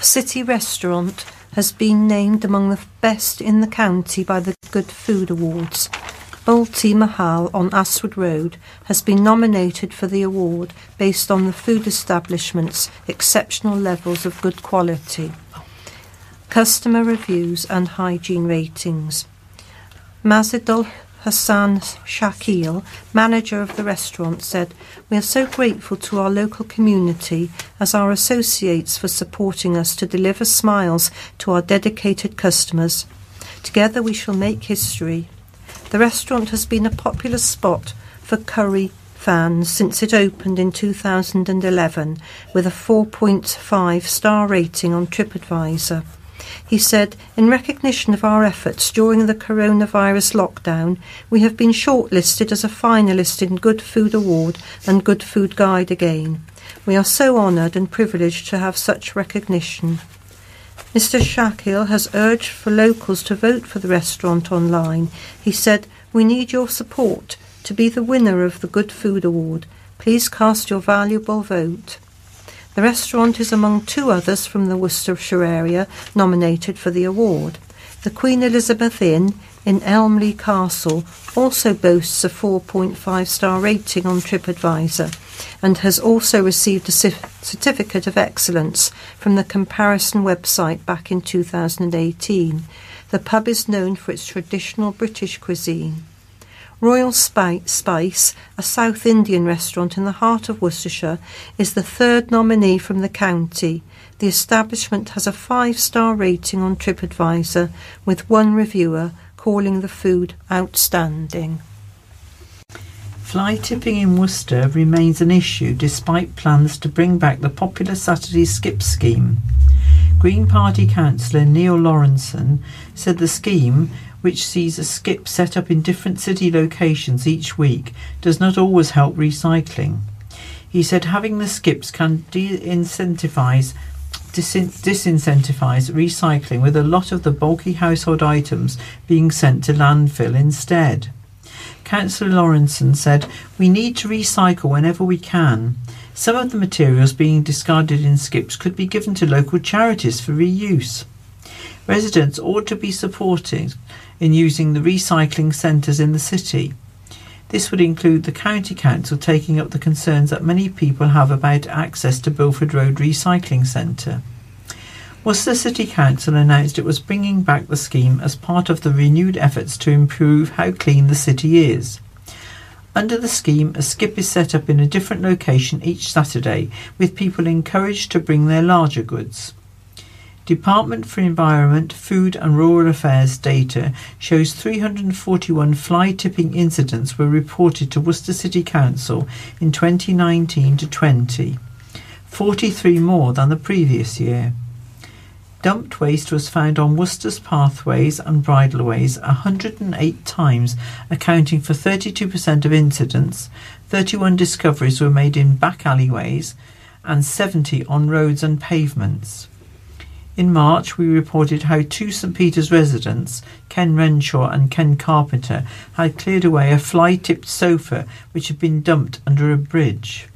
A city restaurant has been named among the best in the county by the Good Food Awards. Balti Mahal on Astwood Road has been nominated for the award based on the food establishment's exceptional levels of good quality, customer reviews and hygiene ratings. Mazidul Hassan Shakil, manager of the restaurant, said, "We are so grateful to our local community as our associates for supporting us to deliver smiles to our dedicated customers. Together we shall make history." The restaurant has been a popular spot for curry fans since it opened in 2011 with a 4.5 star rating on TripAdvisor. He said, "In recognition of our efforts during the coronavirus lockdown, we have been shortlisted as a finalist in Good Food Award and Good Food Guide again. We are so honoured and privileged to have such recognition." Mr Shakil has urged for locals to vote for the restaurant online. He said, "We need your support to be the winner of the Good Food Award. Please cast your valuable vote." The restaurant is among two others from the Worcestershire area nominated for the award. The Queen Elizabeth Inn in Elmley Castle also boasts a 4.5 star rating on TripAdvisor and has also received a certificate of excellence from the comparison website back in 2018. The pub is known for its traditional British cuisine. Royal Spice, a South Indian restaurant in the heart of Worcestershire, is the third nominee from the county. The establishment has a 5-star rating on TripAdvisor, with one reviewer calling the food outstanding. Fly tipping in Worcester remains an issue despite plans to bring back the popular Saturday skip scheme. Green Party councillor Neil Lawrenson said the scheme, which sees a skip set up in different city locations each week, does not always help recycling. He said having the skips can disincentivise recycling, with a lot of the bulky household items being sent to landfill instead. Councillor Lawrenson said, "We need to recycle whenever we can. Some of the materials being discarded in skips could be given to local charities for reuse. Residents ought to be supported in using the recycling centres in the city. This would include the County Council taking up the concerns that many people have about access to Bilford Road Recycling Centre." Worcester City Council announced it was bringing back the scheme as part of the renewed efforts to improve how clean the city is. Under the scheme, a skip is set up in a different location each Saturday, with people encouraged to bring their larger goods. Department for Environment, Food and Rural Affairs data shows 341 fly tipping incidents were reported to Worcester City Council in 2019-20, 43 more than the previous year. Dumped waste was found on Worcester's pathways and bridleways 108 times, accounting for 32% of incidents. 31 discoveries were made in back alleyways and 70 on roads and pavements. In March, we reported how two St Peter's residents, Ken Renshaw and Ken Carpenter, had cleared away a fly-tipped sofa which had been dumped under a bridge.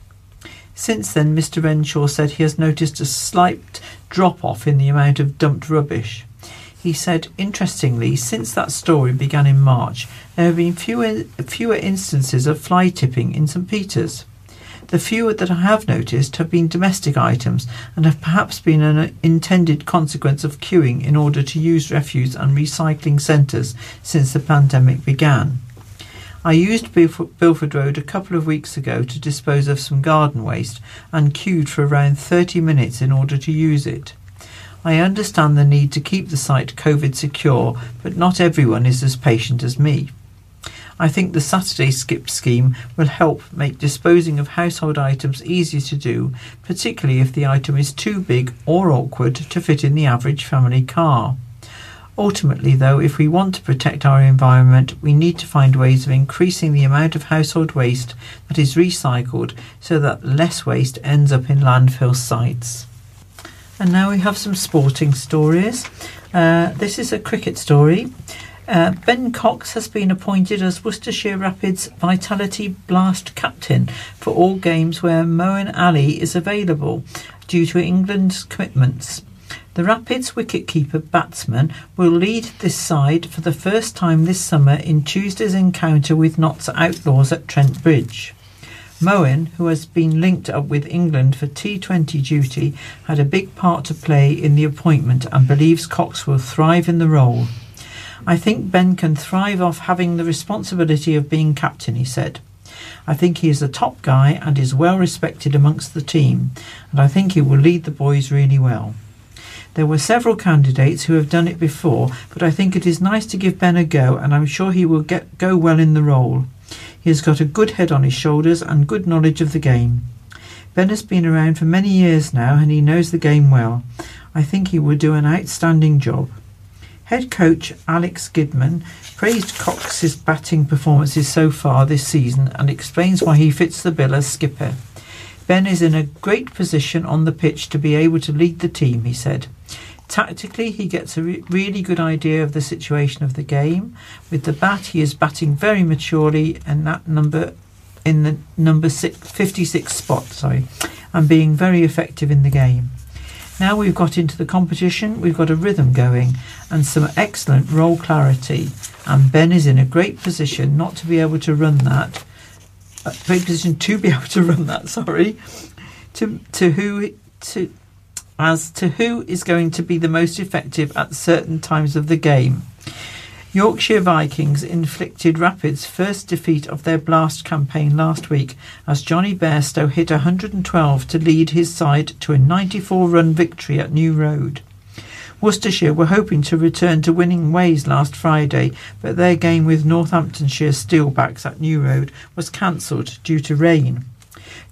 Since then, Mr Renshaw said he has noticed a slight drop-off in the amount of dumped rubbish. He said, interestingly, since that story began in March, there have been fewer instances of fly-tipping in St Peter's. The few that I have noticed have been domestic items and have perhaps been an intended consequence of queuing in order to use refuse and recycling centres since the pandemic began. I used Bilford Road a couple of weeks ago to dispose of some garden waste and queued for around 30 minutes in order to use it. I understand the need to keep the site COVID secure, but not everyone is as patient as me. I think the Saturday skip scheme will help make disposing of household items easier to do, particularly if the item is too big or awkward to fit in the average family car. Ultimately, though, if we want to protect our environment, we need to find ways of increasing the amount of household waste that is recycled so that less waste ends up in landfill sites. And now we have some sporting stories. This is a cricket story. Ben Cox has been appointed as Worcestershire Rapids Vitality Blast captain for all games where Moeen Ali is available due to England's commitments. The Rapids wicketkeeper batsman will lead this side for the first time this summer in Tuesday's encounter with Notts Outlaws at Trent Bridge. Moeen, who has been linked up with England for T20 duty, had a big part to play in the appointment and believes Cox will thrive in the role. I think Ben can thrive off having the responsibility of being captain, he said. I think he is a top guy and is well respected amongst the team, and I think he will lead the boys really well. There were several candidates who have done it before, but I think it is nice to give Ben a go, and I'm sure he will go well in the role. He has got a good head on his shoulders and good knowledge of the game. Ben has been around for many years now and he knows the game well. I think he will do an outstanding job. Head coach Alex Gidman praised Cox's batting performances so far this season and explains why he fits the bill as skipper. Ben is in a great position on the pitch to be able to lead the team, he said. Tactically, he gets a really good idea of the situation of the game. With the bat, he is batting very maturely and that number in the number 56 spot, and being very effective in the game. Now we've got into the competition, we've got a rhythm going and some excellent role clarity. And Ben is in a great position not to be able to run that. Great position to be able to run that. As to who is going to be the most effective at certain times of the game. Yorkshire Vikings inflicted Rapids' first defeat of their Blast campaign last week as Johnny Bairstow hit 112 to lead his side to a 94-run victory at New Road. Worcestershire were hoping to return to winning ways last Friday, but their game with Northamptonshire Steelbacks at New Road was cancelled due to rain.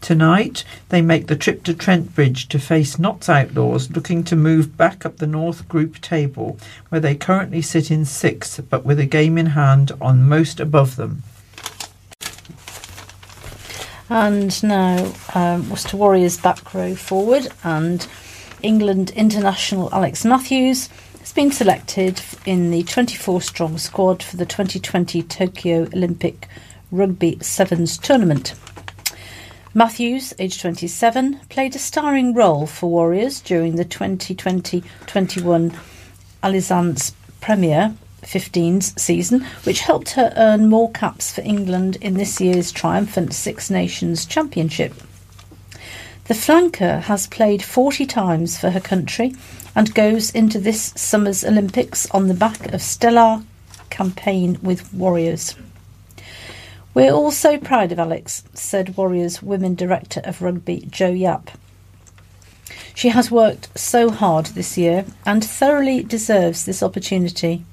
Tonight, they make the trip to Trent Bridge to face Notts Outlaws, looking to move back up the North Group table, where they currently sit in sixth, but with a game in hand on most above them. And now, Worcester Warriors back row forward and England international Alex Matthews has been selected in the 24-strong squad for the 2020 Tokyo Olympic Rugby Sevens tournament. Matthews, aged 27, played a starring role for Warriors during the 2020-21 Allianz Premier 15s season, which helped her earn more caps for England in this year's triumphant Six Nations Championship. The flanker has played 40 times for her country and goes into this summer's Olympics on the back of stellar campaign with Warriors. We're all so proud of Alex, said Warriors Women Director of Rugby, Jo Yap. She has worked so hard this year and thoroughly deserves this opportunity.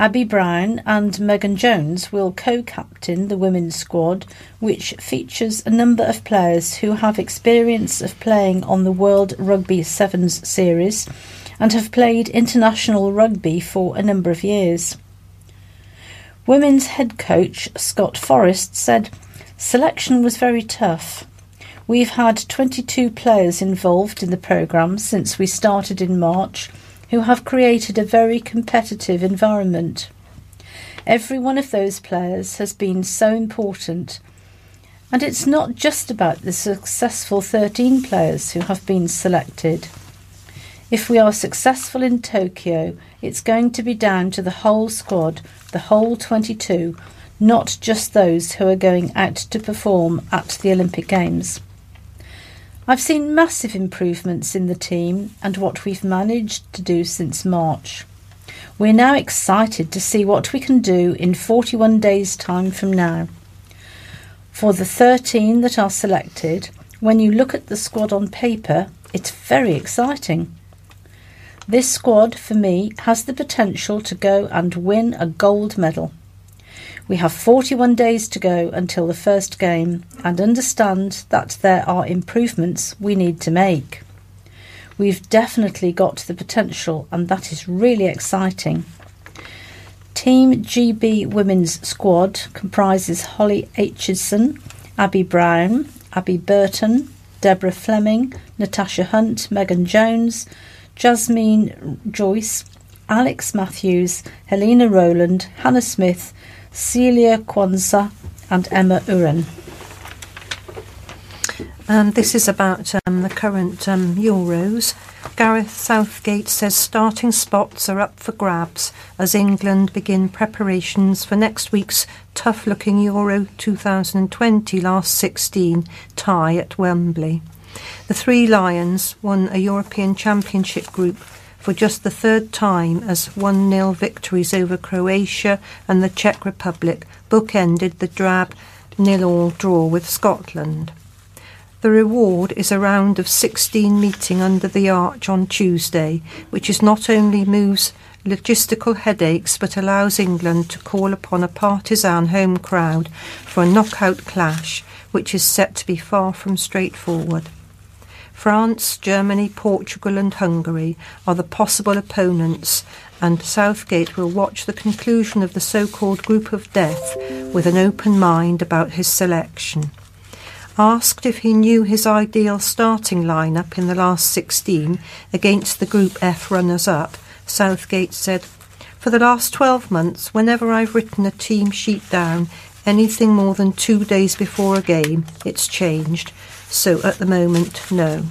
Abby Brown and Megan Jones will co-captain the women's squad, which features a number of players who have experience of playing on the World Rugby Sevens series and have played international rugby for a number of years. Women's head coach Scott Forrest said, "Selection was very tough. We've had 22 players involved in the programme since we started in March, who have created a very competitive environment. Every one of those players has been so important. And it's not just about the successful 13 players who have been selected. If we are successful in Tokyo, it's going to be down to the whole squad, the whole 22, not just those who are going out to perform at the Olympic Games. I've seen massive improvements in the team and what we've managed to do since March. We're now excited to see what we can do in 41 days' time from now. For the 13 that are selected, when you look at the squad on paper, it's very exciting. This squad, for me, has the potential to go and win a gold medal. We have 41 days to go until the first game and understand that there are improvements we need to make. We've definitely got the potential and that is really exciting." Team GB women's squad comprises Holly Aitchison, Abby Brown, Abby Burton, Deborah Fleming, Natasha Hunt, Megan Jones, Jasmine Joyce, Alex Matthews, Helena Rowland, Hannah Smith, Celia Kwanzaa and Emma Uren. This is about the current Euros. Gareth Southgate says starting spots are up for grabs as England begin preparations for next week's tough-looking Euro 2020 last 16 tie at Wembley. The Three Lions won a European Championship group for just the third time as 1-0 victories over Croatia and the Czech Republic bookended the drab 0-0 draw with Scotland. The reward is a round of 16 meeting under the arch on Tuesday, which is not only moves logistical headaches but allows England to call upon a partisan home crowd for a knockout clash, which is set to be far from straightforward. France, Germany, Portugal and Hungary are the possible opponents, and Southgate will watch the conclusion of the so-called group of death with an open mind about his selection. Asked if he knew his ideal starting lineup in the last 16 against the Group F runners-up, Southgate said, "For the last 12 months, whenever I've written a team sheet down, anything more than 2 days before a game, it's changed. So at the moment, no.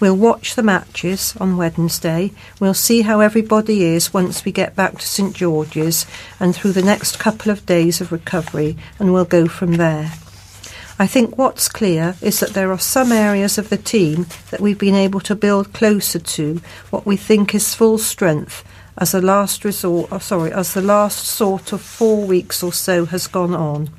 We'll watch the matches on Wednesday. We'll see how everybody is once we get back to St George's and through the next couple of days of recovery, and we'll go from there. I think what's clear is that there are some areas of the team that we've been able to build closer to what we think is full strength as a last resort, as the last sort of 4 weeks or so has gone on.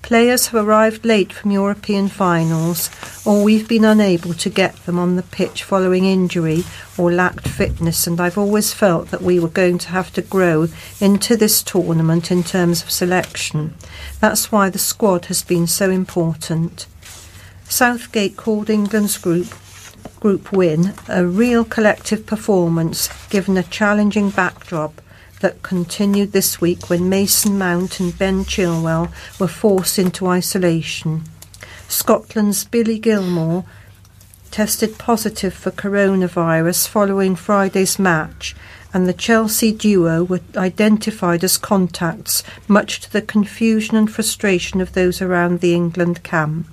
Players have arrived late from European finals, or we've been unable to get them on the pitch following injury or lacked fitness, and I've always felt that we were going to have to grow into this tournament in terms of selection. That's why the squad has been so important." Southgate called England's group win a real collective performance given a challenging backdrop that continued this week when Mason Mount and Ben Chilwell were forced into isolation. Scotland's Billy Gilmore tested positive for coronavirus following Friday's match, and the Chelsea duo were identified as contacts, much to the confusion and frustration of those around the England camp.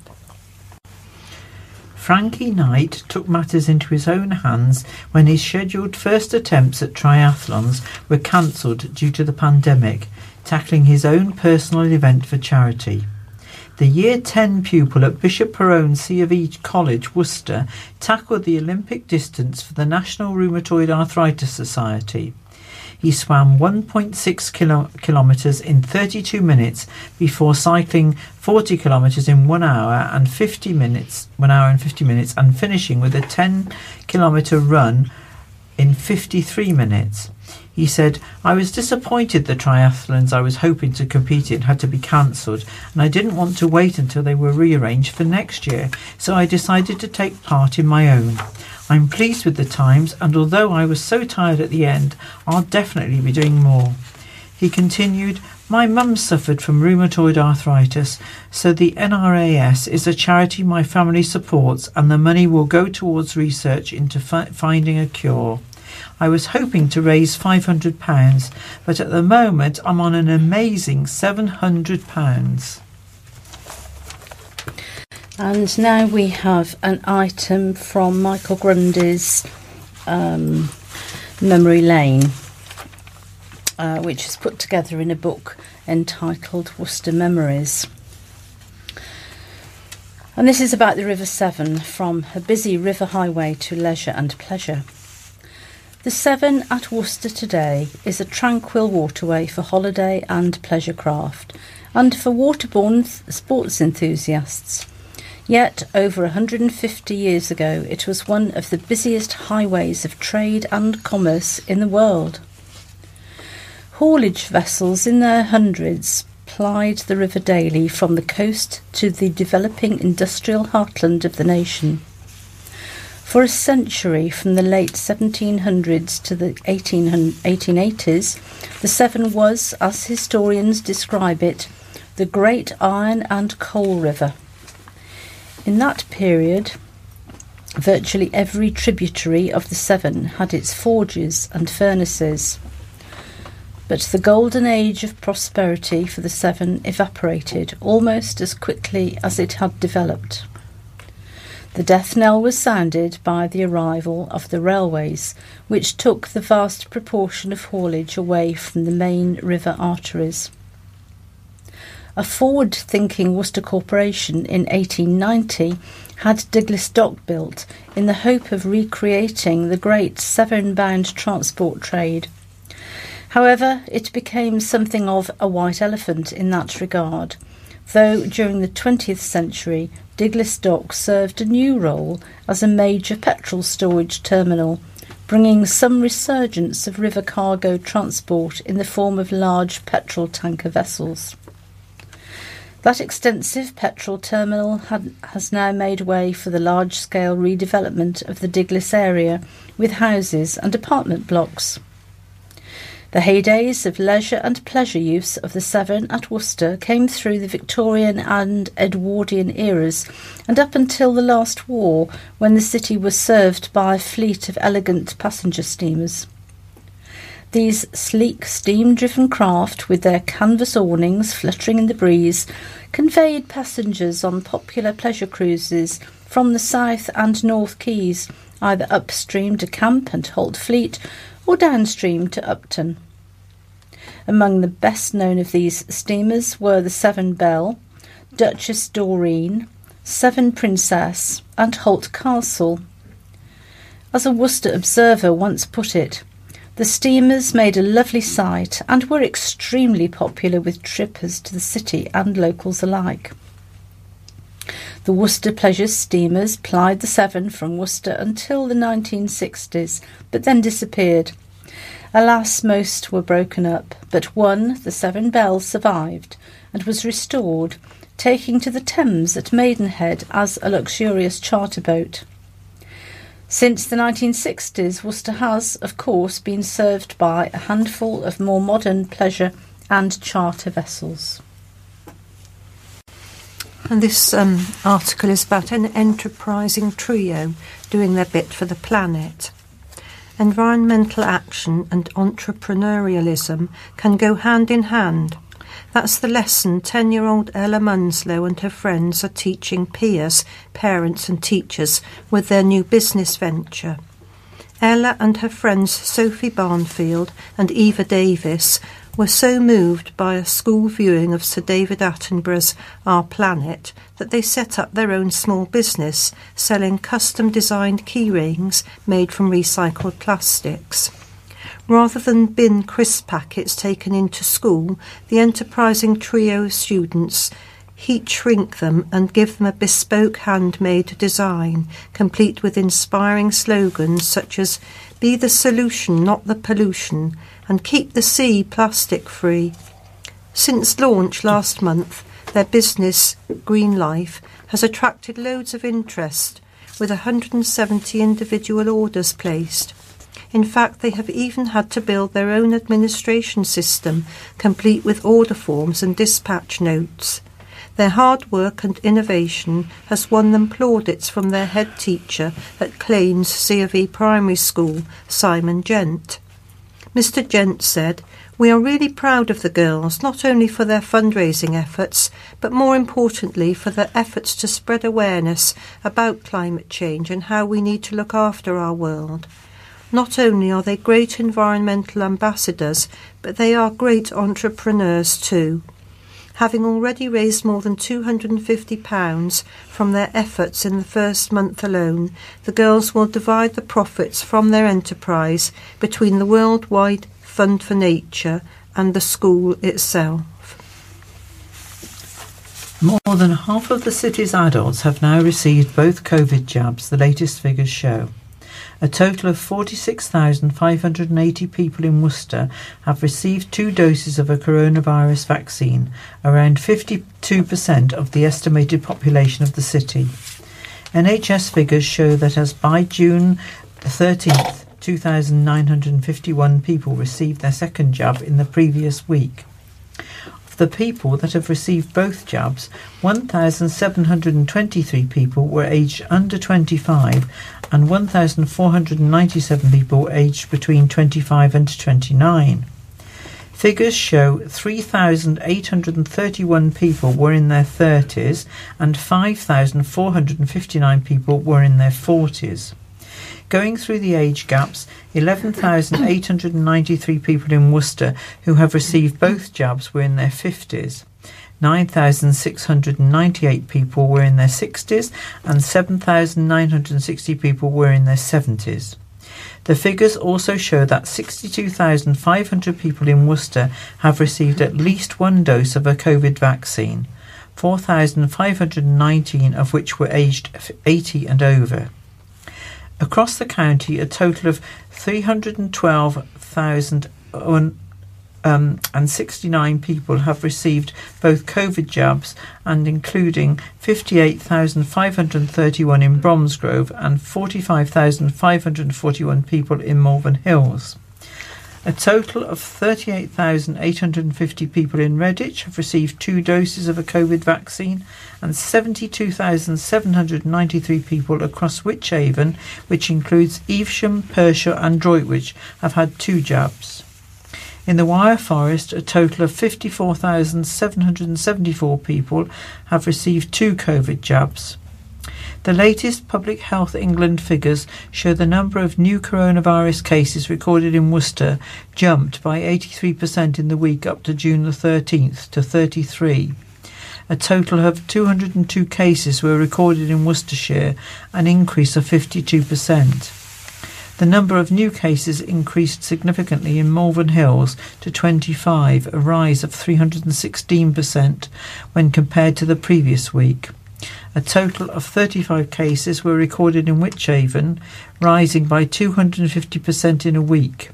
Frankie Knight took matters into his own hands when his scheduled first attempts at triathlons were cancelled due to the pandemic, tackling his own personal event for charity. The Year 10 pupil at Bishop Perrone's C of E College, Worcester, tackled the Olympic distance for the National Rheumatoid Arthritis Society. He swam 1.6 kilometres in 32 minutes before cycling 40 kilometres in 1 hour and 50 minutes and finishing with a 10-kilometre run in 53 minutes. He said, "I was disappointed the triathlons I was hoping to compete in had to be cancelled, and I didn't want to wait until they were rearranged for next year, so I decided to take part in my own. I'm pleased with the times, and although I was so tired at the end, I'll definitely be doing more." He continued, "My mum suffered from rheumatoid arthritis, so the NRAS is a charity my family supports, and the money will go towards research into finding a cure. I was hoping to raise £500, but at the moment I'm on an amazing £700. And now we have an item from Michael Grundy's Memory Lane, which is put together in a book entitled Worcester Memories. And this is about the River Severn, from her busy river highway to leisure and pleasure. The Severn at Worcester today is a tranquil waterway for holiday and pleasure craft, and for waterborne sports enthusiasts. Yet, over 150 years ago, it was one of the busiest highways of trade and commerce in the world. Haulage vessels in their hundreds plied the river daily from the coast to the developing industrial heartland of the nation. For a century, from the late 1700s to the 1880s, the Severn was, as historians describe it, the Great Iron and Coal River. In that period, virtually every tributary of the Severn had its forges and furnaces. But the golden age of prosperity for the Severn evaporated almost as quickly as it had developed. The death knell was sounded by the arrival of the railways, which took the vast proportion of haulage away from the main river arteries. a forward-thinking Worcester corporation in 1890 had Diglis Dock built in the hope of recreating the great Severn-bound transport trade. However, it became something of a white elephant in that regard, though during the 20th century Diglis Dock served a new role as a major petrol storage terminal, bringing some resurgence of river cargo transport in the form of large petrol tanker vessels. That extensive petrol terminal has now made way for the large-scale redevelopment of the Diglis area with houses and apartment blocks. The heydays of leisure and pleasure use of the Severn at Worcester came through the Victorian and Edwardian eras and up until the last war, when the city was served by a fleet of elegant passenger steamers. These sleek steam-driven craft, with their canvas awnings fluttering in the breeze, conveyed passengers on popular pleasure cruises from the South and North Quays, either upstream to Camp and Holt Fleet or downstream to Upton. Among the best known of these steamers were the Severn Belle, Duchess Doreen, Severn Princess and Holt Castle. As a Worcester observer once put it, the steamers made a lovely sight and were extremely popular with trippers to the city and locals alike. The Worcester pleasure steamers plied the Severn from Worcester until the 1960s, but then disappeared. Alas, most were broken up, but one, the Severn Belle, survived and was restored, taking to the Thames at Maidenhead as a luxurious charter boat. Since the 1960s, Worcester has, of course, been served by a handful of more modern pleasure and charter vessels. And this article is about an enterprising trio doing their bit for the planet. Environmental action and entrepreneurialism can go hand in hand. That's the lesson 10-year-old Ella Munslow and her friends are teaching peers, parents and teachers with their new business venture. Ella and her friends Sophie Barnfield and Eva Davis were so moved by a school viewing of Sir David Attenborough's Our Planet that they set up their own small business, selling custom-designed key rings made from recycled plastics. Rather than bin crisp packets taken into school, the enterprising trio of students heat-shrink them and give them a bespoke handmade design, complete with inspiring slogans such as "Be the solution, not the pollution," and "Keep the sea plastic free." Since launch last month, their business, Green Life, has attracted loads of interest, with 170 individual orders placed. In fact, they have even had to build their own administration system, complete with order forms and dispatch notes. Their hard work and innovation has won them plaudits from their head teacher at Claines C of E Primary School, Simon Gent. Mr. Gent said, "We are really proud of the girls, not only for their fundraising efforts, but more importantly for their efforts to spread awareness about climate change and how we need to look after our world. Not only are they great environmental ambassadors, but they are great entrepreneurs too. Having already raised more than £250 from their efforts in the first month alone, the girls will divide the profits from their enterprise between the Worldwide Fund for Nature and the school itself." More than half of the city's adults have now received both COVID jabs, the latest figures show. A total of 46,580 people in Worcester have received 2 doses of a coronavirus vaccine, around 52% of the estimated population of the city. NHS figures show that as by June 13th, 2,951 people received their second jab in the previous week. Of the people that have received both jabs, 1,723 people were aged under 25 and 1,497 people aged between 25 and 29. Figures show 3,831 people were in their 30s and 5,459 people were in their 40s. Going through the age gaps, 11,893 people in Worcester who have received both jabs were in their 50s. 9,698 people were in their 60s and 7,960 people were in their 70s. The figures also show that 62,500 people in Worcester have received at least one dose of a COVID vaccine, 4,519 of which were aged 80 and over. Across the county, a total of 312,069 people have received both COVID jabs, and including 58,531 in Bromsgrove and 45,541 people in Malvern Hills. A total of 38,850 people in Redditch have received two doses of a COVID vaccine, and 72,793 people across Wychavon, which includes Evesham, Pershore and Droitwich, have had two jabs. In the Wyre Forest, a total of 54,774 people have received two COVID jabs. The latest Public Health England figures show the number of new coronavirus cases recorded in Worcester jumped by 83% in the week up to June the 13th to 33. A total of 202 cases were recorded in Worcestershire, an increase of 52%. The number of new cases increased significantly in Malvern Hills to 25, a rise of 316% when compared to the previous week. A total of 35 cases were recorded in Wychavon, rising by 250% in a week,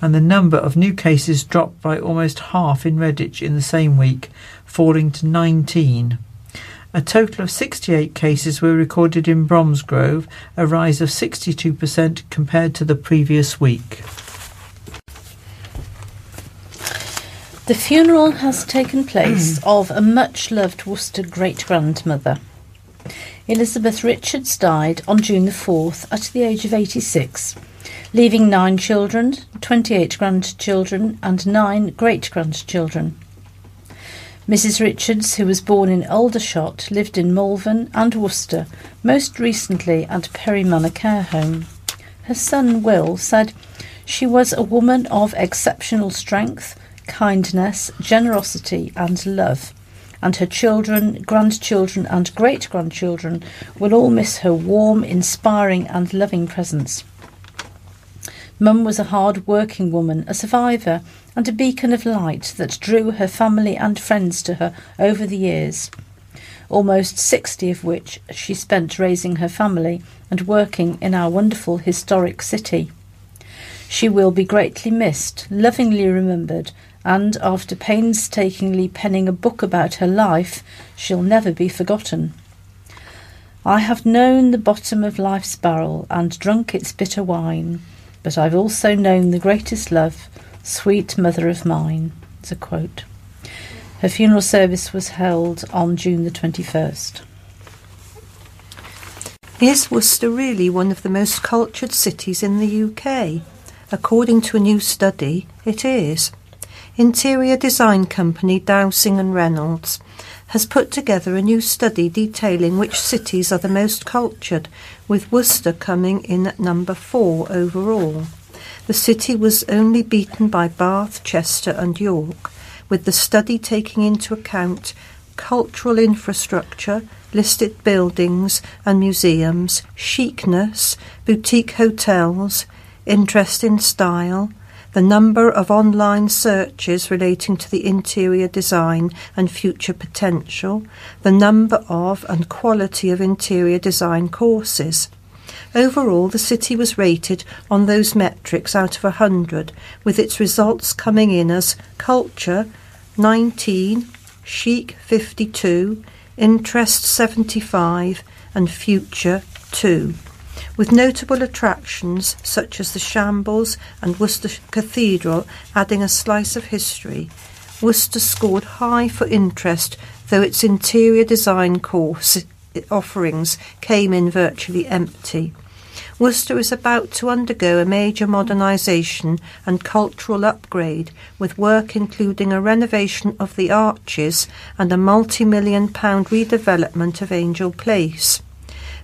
and the number of new cases dropped by almost half in Redditch in the same week, falling to 19. A total of 68 cases were recorded in Bromsgrove, a rise of 62% compared to the previous week. The funeral has taken place of a much-loved Worcester great-grandmother. Elizabeth Richards died on June the 4th at the age of 86, leaving 9 children, 28 grandchildren and 9 great-grandchildren. Mrs Richards, who was born in Aldershot, lived in Malvern and Worcester, most recently at Perry Manor Care Home. Her son Will said, "She was a woman of exceptional strength, kindness, generosity and love, and her children, grandchildren and great-grandchildren will all miss her warm, inspiring and loving presence. Mum was a hard-working woman, a survivor and a beacon of light that drew her family and friends to her over the years, almost 60 of which she spent raising her family and working in our wonderful historic city. She will be greatly missed, lovingly remembered, and after painstakingly penning a book about her life, she'll never be forgotten. I have known the bottom of life's barrel and drunk its bitter wine, but I've also known the greatest love, sweet mother of mine." It's a quote. Her funeral service was held on June the 21st. Is Worcester really one of the most cultured cities in the UK? According to a new study, it is. Interior design company Dowsing and Reynolds has put together a new study detailing which cities are the most cultured, with Worcester coming in at number 4 overall. The city was only beaten by Bath, Chester and York, with the study taking into account cultural infrastructure, listed buildings and museums, chicness, boutique hotels, interest in style, the number of online searches relating to the interior design and future potential, the number of and quality of interior design courses. Overall, the city was rated on those metrics out of 100, with its results coming in as culture 19, chic 52, interest 75 and future 2. With notable attractions such as the Shambles and Worcester Cathedral adding a slice of history, Worcester scored high for interest, though its interior design course offerings came in virtually empty. Worcester is about to undergo a major modernisation and cultural upgrade, with work including a renovation of the arches and a multi-million-pound redevelopment of Angel Place.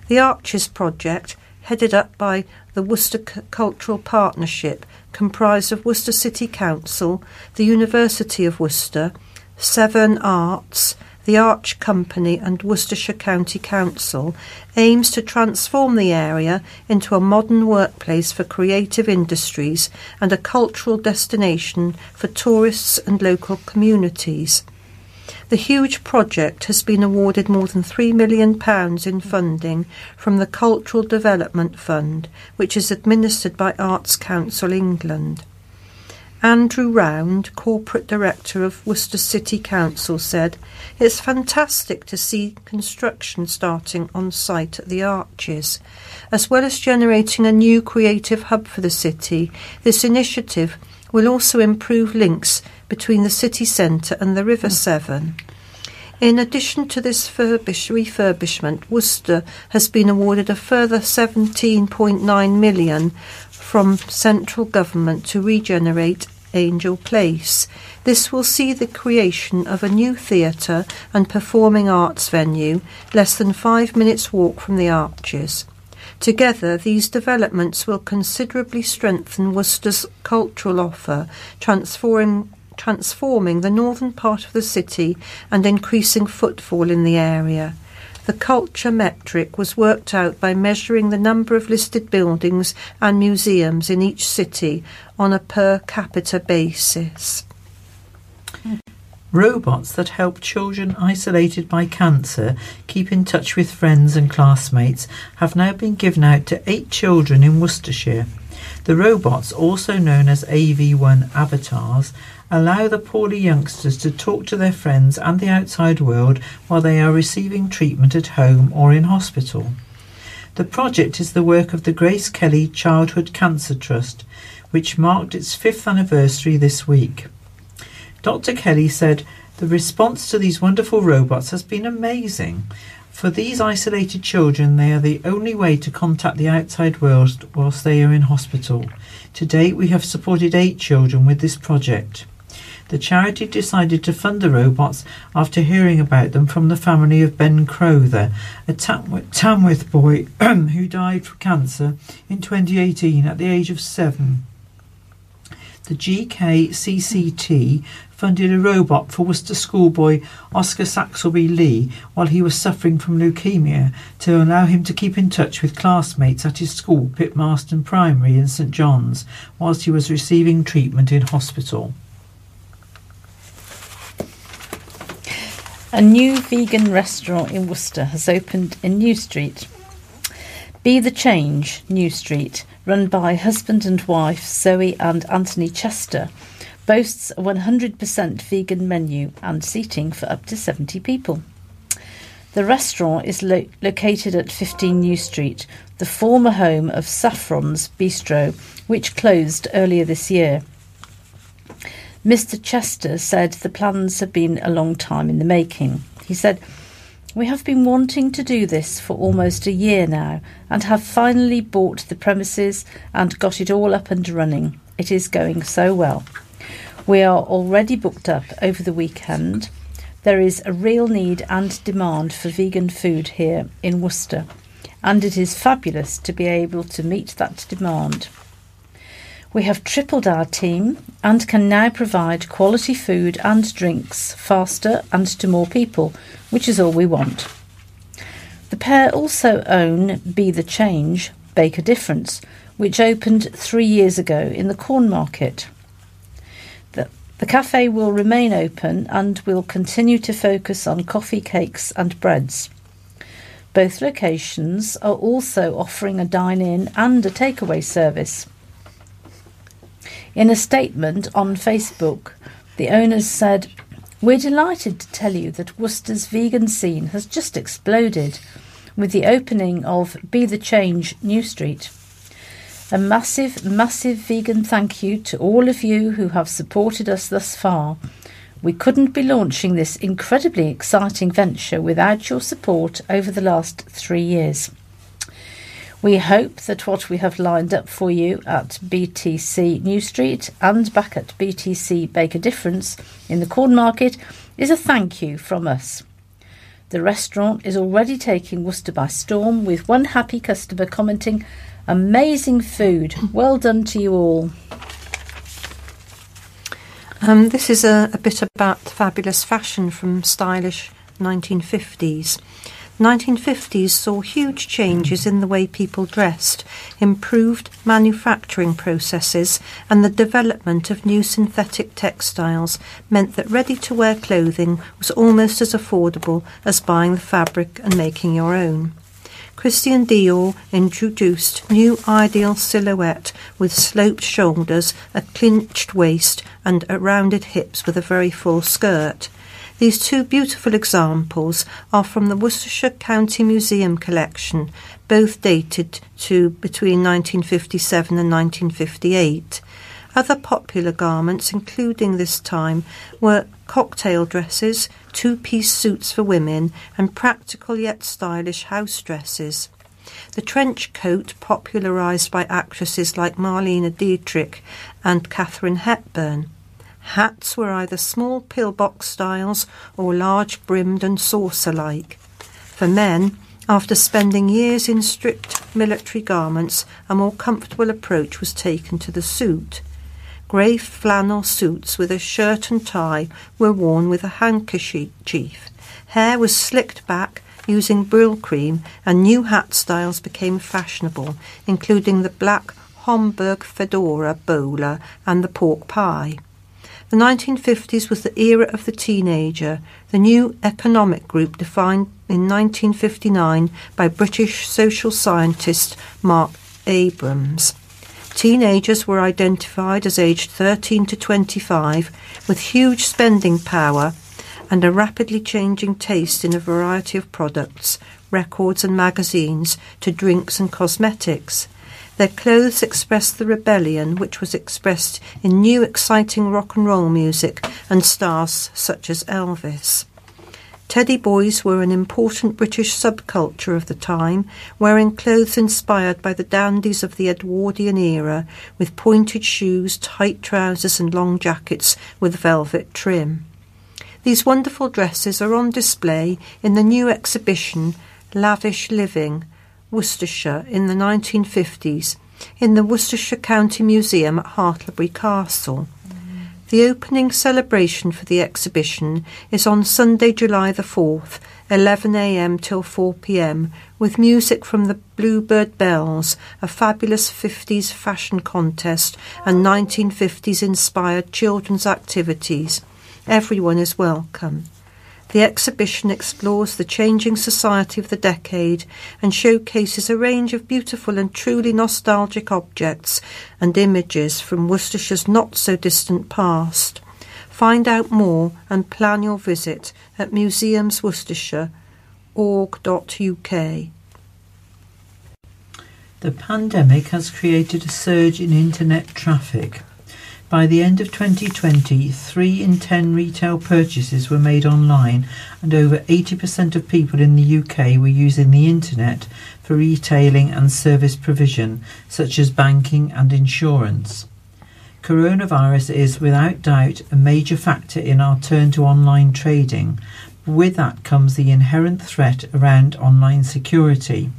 The Arches project, headed up by the Worcester Cultural Partnership, comprised of Worcester City Council, the University of Worcester, Severn Arts, the Arch Company and Worcestershire County Council aims to transform the area into a modern workplace for creative industries and a cultural destination for tourists and local communities. The huge project has been awarded more than £3 million in funding from the Cultural Development Fund, which is administered by Arts Council England. Andrew Round, Corporate Director of Worcester City Council, said, "It's fantastic to see construction starting on site at the Arches. As well as generating a new creative hub for the city, this initiative will also improve links between the city centre and the River Severn." In addition to this refurbishment, Worcester has been awarded a further £17.9 million from central government to regenerate Angel Place. This will see the creation of a new theatre and performing arts venue less than 5 minutes walk from the Arches. Together, these developments will considerably strengthen Worcester's cultural offer, transforming the northern part of the city and increasing footfall in the area. The culture metric was worked out by measuring the number of listed buildings and museums in each city on a per capita basis. Robots that help children isolated by cancer keep in touch with friends and classmates have now been given out to 8 children in Worcestershire. The robots, also known as AV1 avatars, allow the poorly youngsters to talk to their friends and the outside world while they are receiving treatment at home or in hospital. The project is the work of the Grace Kelly Childhood Cancer Trust, which marked its 5th anniversary this week. Dr. Kelly said, "The response to these wonderful robots has been amazing. For these isolated children, they are the only way to contact the outside world whilst they are in hospital. To date, we have supported 8 children with this project." The charity decided to fund the robots after hearing about them from the family of Ben Crowther, a Tamworth boy who died from cancer in 2018 at the age of 7. The GKCCT funded a robot for Worcester schoolboy Oscar Saxelby Lee while he was suffering from leukaemia to allow him to keep in touch with classmates at his school, Pitmarston Primary in St John's, whilst he was receiving treatment in hospital. A new vegan restaurant in Worcester has opened in New Street. Be the Change, New Street, run by husband and wife Zoe and Anthony Chester, boasts a 100% vegan menu and seating for up to 70 people. The restaurant is located at 15 New Street, the former home of Saffron's Bistro, which closed earlier this year. Mr. Chester said the plans have been a long time in the making. He said, "We have been wanting to do this for almost a year now and have finally bought the premises and got it all up and running. It is going so well. We are already booked up over the weekend. There is a real need and demand for vegan food here in Worcester, and it is fabulous to be able to meet that demand. We have tripled our team and can now provide quality food and drinks faster and to more people, which is all we want." The pair also own Be the Change, Bake a Difference, which opened 3 years ago in the Corn Market. The cafe will remain open and will continue to focus on coffee, cakes and breads. Both locations are also offering a dine-in and a takeaway service. In a statement on Facebook, the owners said, "We're delighted to tell you that Worcester's vegan scene has just exploded with the opening of Be The Change, New Street. A massive, massive vegan thank you to all of you who have supported us thus far. We couldn't be launching this incredibly exciting venture without your support over the last 3 years. We hope that what we have lined up for you at BTC New Street and back at BTC Bake a Difference in the Corn Market is a thank you from us. The restaurant is already taking Worcester by storm, with one happy customer commenting, 'Amazing food, well done to you all.'" This is a bit about fabulous fashion from stylish 1950s. 1950s saw huge changes in the way people dressed, improved manufacturing processes, and the development of new synthetic textiles meant that ready-to-wear clothing was almost as affordable as buying the fabric and making your own. Christian Dior introduced new ideal silhouette with sloped shoulders, a clinched waist, and rounded hips with a very full skirt. These two beautiful examples are from the Worcestershire County Museum collection, both dated to between 1957 and 1958. Other popular garments, including this time, were cocktail dresses, two-piece suits for women, and practical yet stylish house dresses. The trench coat, popularised by actresses like Marlene Dietrich and Katharine Hepburn. Hats were either small pillbox styles or large-brimmed and saucer-like. For men, after spending years in strict military garments, a more comfortable approach was taken to the suit. Grey flannel suits with a shirt and tie were worn with a handkerchief. Hair was slicked back using brill cream, and new hat styles became fashionable, including the black Homburg fedora bowler and the pork pie. The 1950s was the era of the teenager, the new economic group defined in 1959 by British social scientist Mark Abrams. Teenagers were identified as aged 13 to 25, with huge spending power and a rapidly changing taste in a variety of products, records and magazines, to drinks and cosmetics. Their clothes expressed the rebellion, which was expressed in new exciting rock and roll music and stars such as Elvis. Teddy boys were an important British subculture of the time, wearing clothes inspired by the dandies of the Edwardian era, with pointed shoes, tight trousers and long jackets with velvet trim. These wonderful dresses are on display in the new exhibition Lavish Living, Worcestershire in the 1950s in the Worcestershire County Museum at Hartlebury Castle. The opening celebration for the exhibition is on Sunday, July the 4th, 11 a.m. till 4 p.m, with music from the Bluebird Bells, a fabulous 50s fashion contest and 1950s inspired children's activities. Everyone is welcome. The exhibition explores the changing society of the decade and showcases a range of beautiful and truly nostalgic objects and images from Worcestershire's not-so-distant past. Find out more and plan your visit at museumsworcestershire.org.uk. The pandemic has created a surge in internet traffic. By the end of 2020, 3 in 10 retail purchases were made online, and over 80% of people in the UK were using the internet for retailing and service provision, such as banking and insurance. Coronavirus is, without doubt, a major factor in our turn to online trading. With that comes the inherent threat around online security.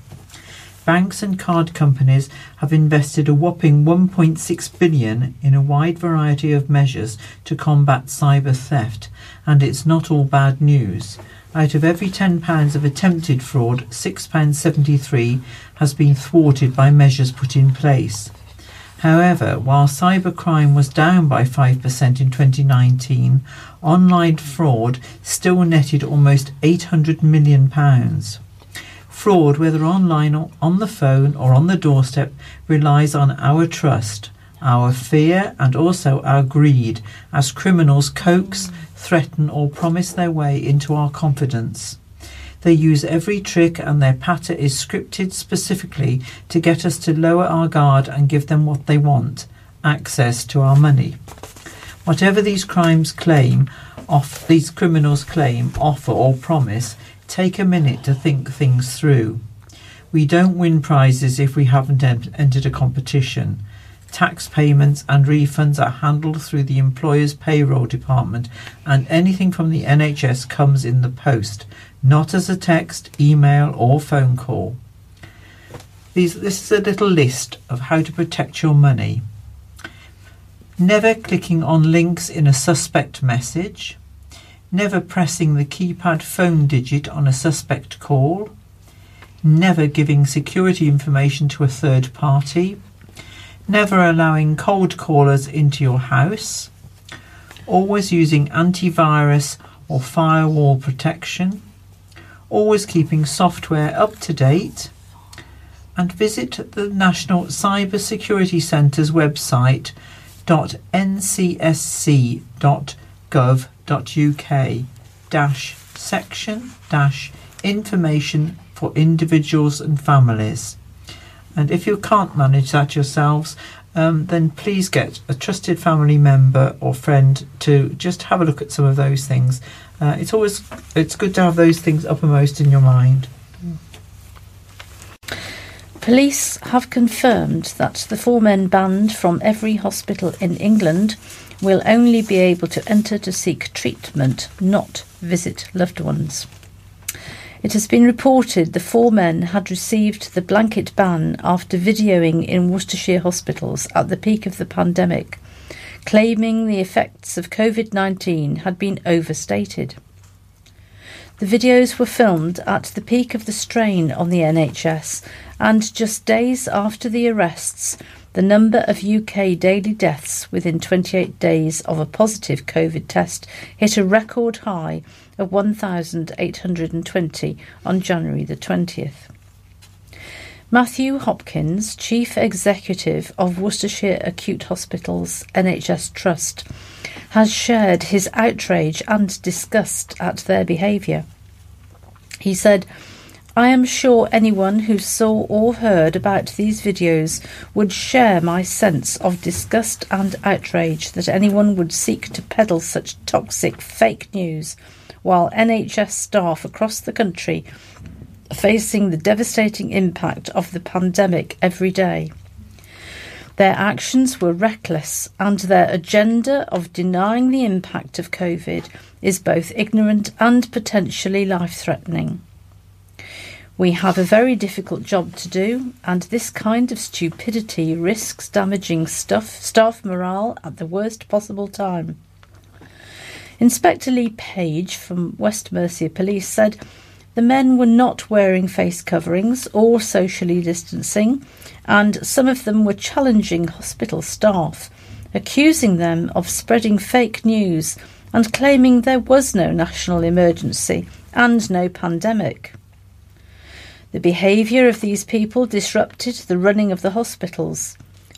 Banks and card companies have invested a whopping £1.6 billion in a wide variety of measures to combat cyber theft, and it's not all bad news. Out of every £10 of attempted fraud, £6.73 has been thwarted by measures put in place. However, while cybercrime was down by 5% in 2019, online fraud still netted almost £800 million. Fraud, whether online or on the phone or on the doorstep, relies on our trust, our fear and also our greed, as criminals coax, threaten or promise their way into our confidence. They use every trick, and their patter is scripted specifically to get us to lower our guard and give them what they want, access to our money. Whatever these criminals claim, offer or promise, take a minute to think things through. We don't win prizes if we haven't entered a competition. Tax payments and refunds are handled through the employer's payroll department, and anything from the NHS comes in the post, not as a text, email or phone call. This is a little list of how to protect your money. never clicking on links in a suspect message, never pressing the keypad phone digit on a suspect call, never giving security information to a third party, never allowing cold callers into your house, always using antivirus or firewall protection, always keeping software up to date, and visit the National Cyber Security Centre's website .ncsc.gov.uk/section-information for individuals and families. And if you can't manage that yourselves, then please get a trusted family member or friend to just have a look at some of those things. It's good to have those things uppermost in your mind. Police have confirmed that the four men banned from every hospital in England will only be able to enter to seek treatment, not visit loved ones. It has been reported the four men had received the blanket ban after videoing in Worcestershire hospitals at the peak of the pandemic, claiming the effects of COVID-19 had been overstated. The videos were filmed at the peak of the strain on the NHS, and just days after the arrests, the number of UK daily deaths within 28 days of a positive COVID test hit a record high of 1,820 on January the 20th. Matthew Hopkins, Chief Executive of Worcestershire Acute Hospitals NHS Trust, has shared his outrage and disgust at their behaviour. He said, "I am sure anyone who saw or heard about these videos would share my sense of disgust and outrage that anyone would seek to peddle such toxic fake news, while NHS staff across the country are facing the devastating impact of the pandemic every day. Their actions were reckless, and their agenda of denying the impact of COVID is both ignorant and potentially life-threatening. We have a very difficult job to do, and this kind of stupidity risks damaging staff morale at the worst possible time." Inspector Lee Page from West Mercia Police said the men were not wearing face coverings or socially distancing, and some of them were challenging hospital staff, accusing them of spreading fake news and claiming there was no national emergency and no pandemic. The behaviour of these people disrupted the running of the hospitals,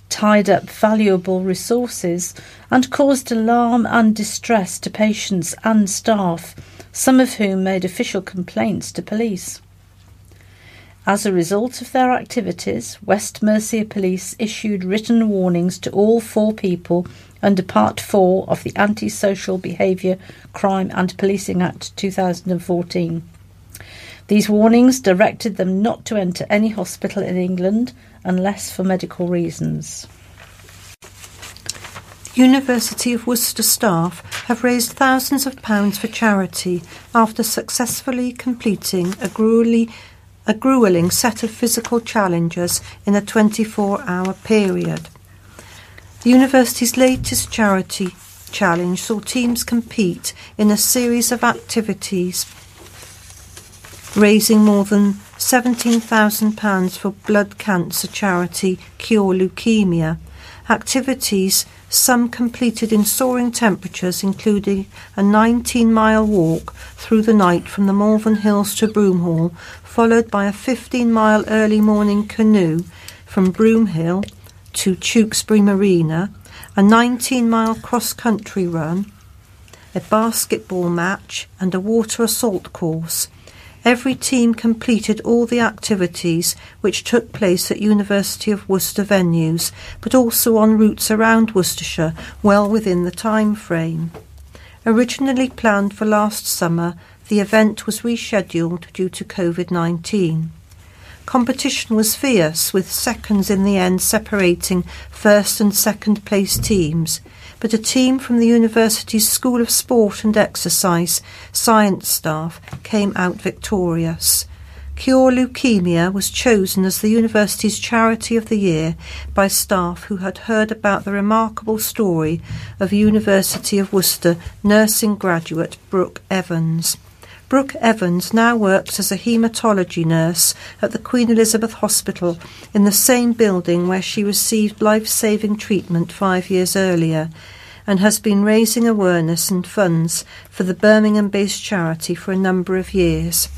tied up valuable resources, and caused alarm and distress to patients and staff, some of whom made official complaints to police. As a result of their activities, West Mercia Police issued written warnings to all four people under Part 4 of the Antisocial Behaviour, Crime and Policing Act 2014. These warnings directed them not to enter any hospital in England unless for medical reasons. University of Worcester staff have raised thousands of pounds for charity after successfully completing a gruelling set of physical challenges in a 24-hour period. The university's latest charity challenge saw teams compete in a series of activities raising more than £17,000 for blood cancer charity Cure Leukaemia. Activities some completed in soaring temperatures, including a 19-mile walk through the night from the Malvern Hills to Broomhall, followed by a 15-mile early morning canoe from Broomhill to Tewkesbury Marina, a 19-mile cross-country run, a basketball match and a water assault course. Every team completed all the activities which took place at University of Worcester venues, but also on routes around Worcestershire, well within the time frame. Originally planned for last summer, the event was rescheduled due to COVID-19. Competition was fierce, with seconds in the end separating first and second place teams, but a team from the university's School of Sport and Exercise science staff came out victorious. Cure Leukemia was chosen as the university's Charity of the Year by staff who had heard about the remarkable story of University of Worcester nursing graduate Brooke Evans. Brooke Evans now works as a haematology nurse at the Queen Elizabeth Hospital in the same building where she received life-saving treatment 5 years earlier, and has been raising awareness and funds for the Birmingham-based charity for a number of years.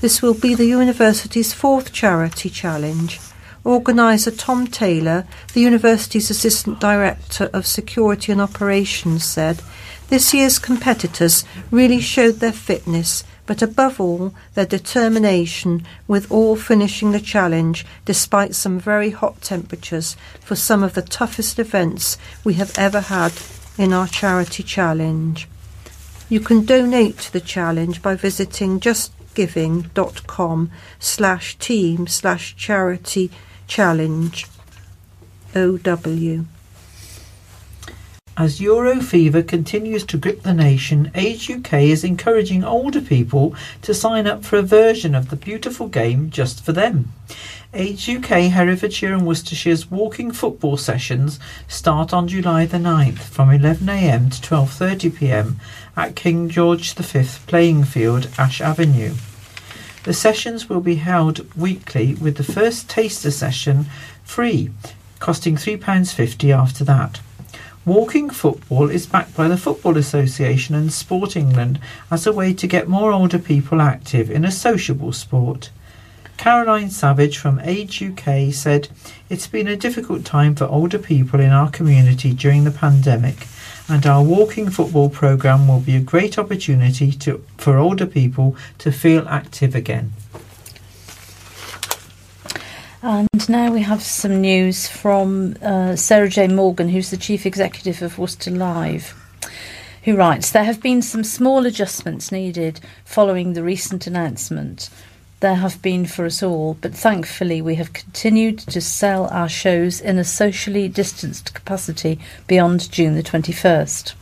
This will be the university's fourth charity challenge. Organiser Tom Taylor, the university's Assistant Director of Security and Operations, said, "This year's competitors really showed their fitness, but above all, their determination, with all finishing the challenge despite some very hot temperatures for some of the toughest events we have ever had in our charity challenge." You can donate to the challenge by visiting justgiving.com/team/charity-challenge-OW. As Euro fever continues to grip the nation, Age UK is encouraging older people to sign up for a version of the beautiful game just for them. Age UK, Herefordshire and Worcestershire's walking football sessions start on July the 9th from 11 a.m. to 12:30 p.m. at King George V playing field, Ash Avenue. The sessions will be held weekly, with the first taster session free, costing £3.50 after that. Walking football is backed by the Football Association and Sport England as a way to get more older people active in a sociable sport. Caroline Savage from Age UK said, "It's been a difficult time for older people in our community during the pandemic, and our walking football programme will be a great opportunity for older people to feel active again." And now we have some news from Sarah J. Morgan, who's the Chief Executive of Worcester Live, who writes, "There have been some small adjustments needed following the recent announcement. There have been for us all, but thankfully we have continued to sell our shows in a socially distanced capacity beyond June the 21st.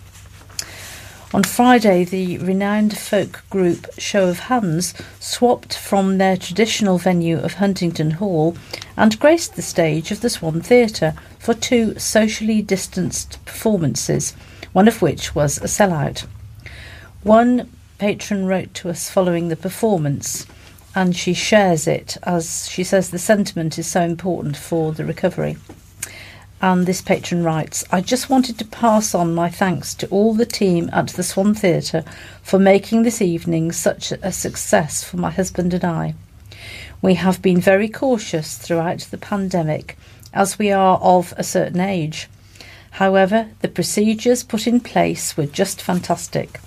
On Friday, the renowned folk group Show of Hands swapped from their traditional venue of Huntington Hall and graced the stage of the Swan Theatre for two socially distanced performances, one of which was a sellout. One patron wrote to us following the performance, and she shares it, as she says the sentiment is so important for the recovery. And this patron writes, "I just wanted to pass on my thanks to all the team at the Swan Theatre for making this evening such a success for my husband and I. We have been very cautious throughout the pandemic, as we are of a certain age. However, the procedures put in place were just fantastic.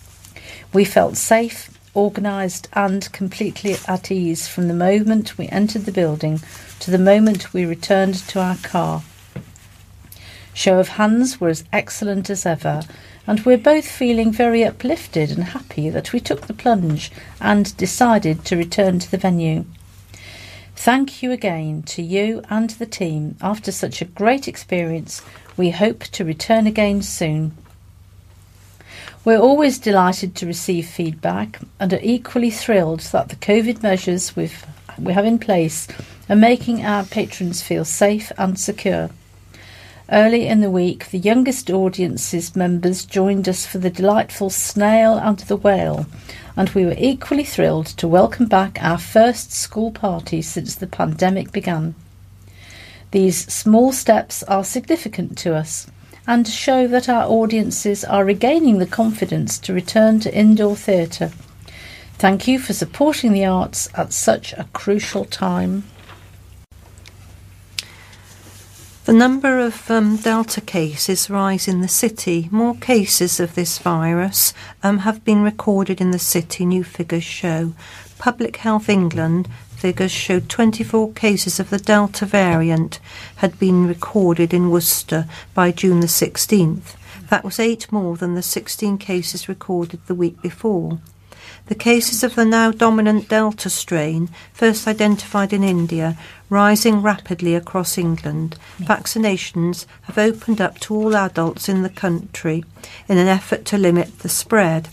We felt safe, organised and completely at ease from the moment we entered the building to the moment we returned to our car. Show of Hands were as excellent as ever, and we're both feeling very uplifted and happy that we took the plunge and decided to return to the venue. Thank you again to you and the team. After such a great experience, we hope to return again soon. We're always delighted to receive feedback and are equally thrilled that the COVID measures we have in place are making our patrons feel safe and secure. Early in the week, the youngest audience's members joined us for the delightful Snail and the Whale, and we were equally thrilled to welcome back our first school party since the pandemic began. These small steps are significant to us and show that our audiences are regaining the confidence to return to indoor theatre. Thank you for supporting the arts at such a crucial time." The number of Delta cases rise in the city. More cases of this virus have been recorded in the city, new figures show. Public Health England figures showed 24 cases of the Delta variant had been recorded in Worcester by June the 16th. That was 8 more than the 16 cases recorded the week before. The cases of the now dominant Delta strain, first identified in India, rising rapidly across England. Vaccinations have opened up to all adults in the country in an effort to limit the spread.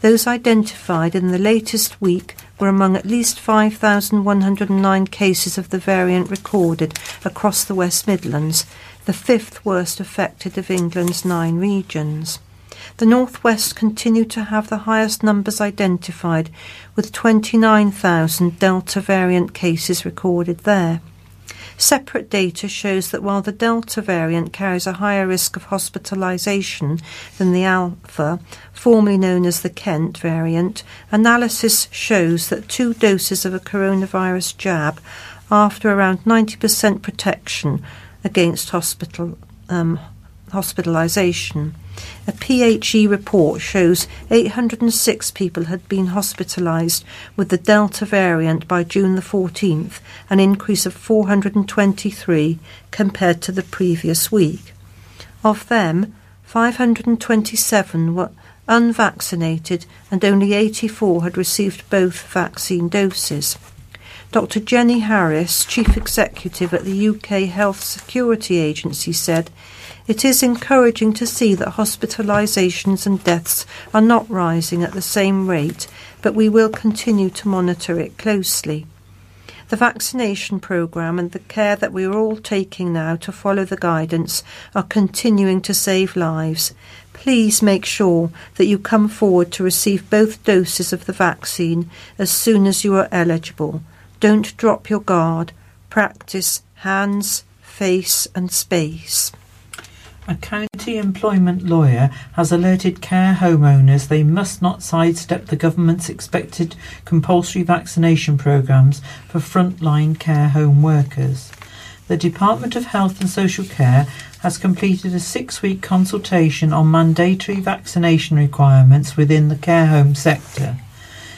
Those identified in the latest week were among at least 5,109 cases of the variant recorded across the West Midlands, the fifth worst affected of England's 9 regions. The North West continued to have the highest numbers identified, with 29,000 Delta variant cases recorded there. Separate data shows that while the Delta variant carries a higher risk of hospitalisation than the Alpha, formerly known as the Kent variant, analysis shows that 2 doses of a coronavirus jab offer around 90% protection against hospitalisation. A PHE report shows 806 people had been hospitalised with the Delta variant by June the 14th, an increase of 423 compared to the previous week. Of them, 527 were unvaccinated and only 84 had received both vaccine doses. Dr. Jenny Harris, Chief Executive at the UK Health Security Agency, said, "It is encouraging to see that hospitalisations and deaths are not rising at the same rate, but we will continue to monitor it closely. The vaccination programme and the care that we are all taking now to follow the guidance are continuing to save lives. Please make sure that you come forward to receive both doses of the vaccine as soon as you are eligible. Don't drop your guard. Practice hands, face and space." A county employment lawyer has alerted care homeowners they must not sidestep the government's expected compulsory vaccination programmes for frontline care home workers. The Department of Health and Social Care has completed a 6-week consultation on mandatory vaccination requirements within the care home sector.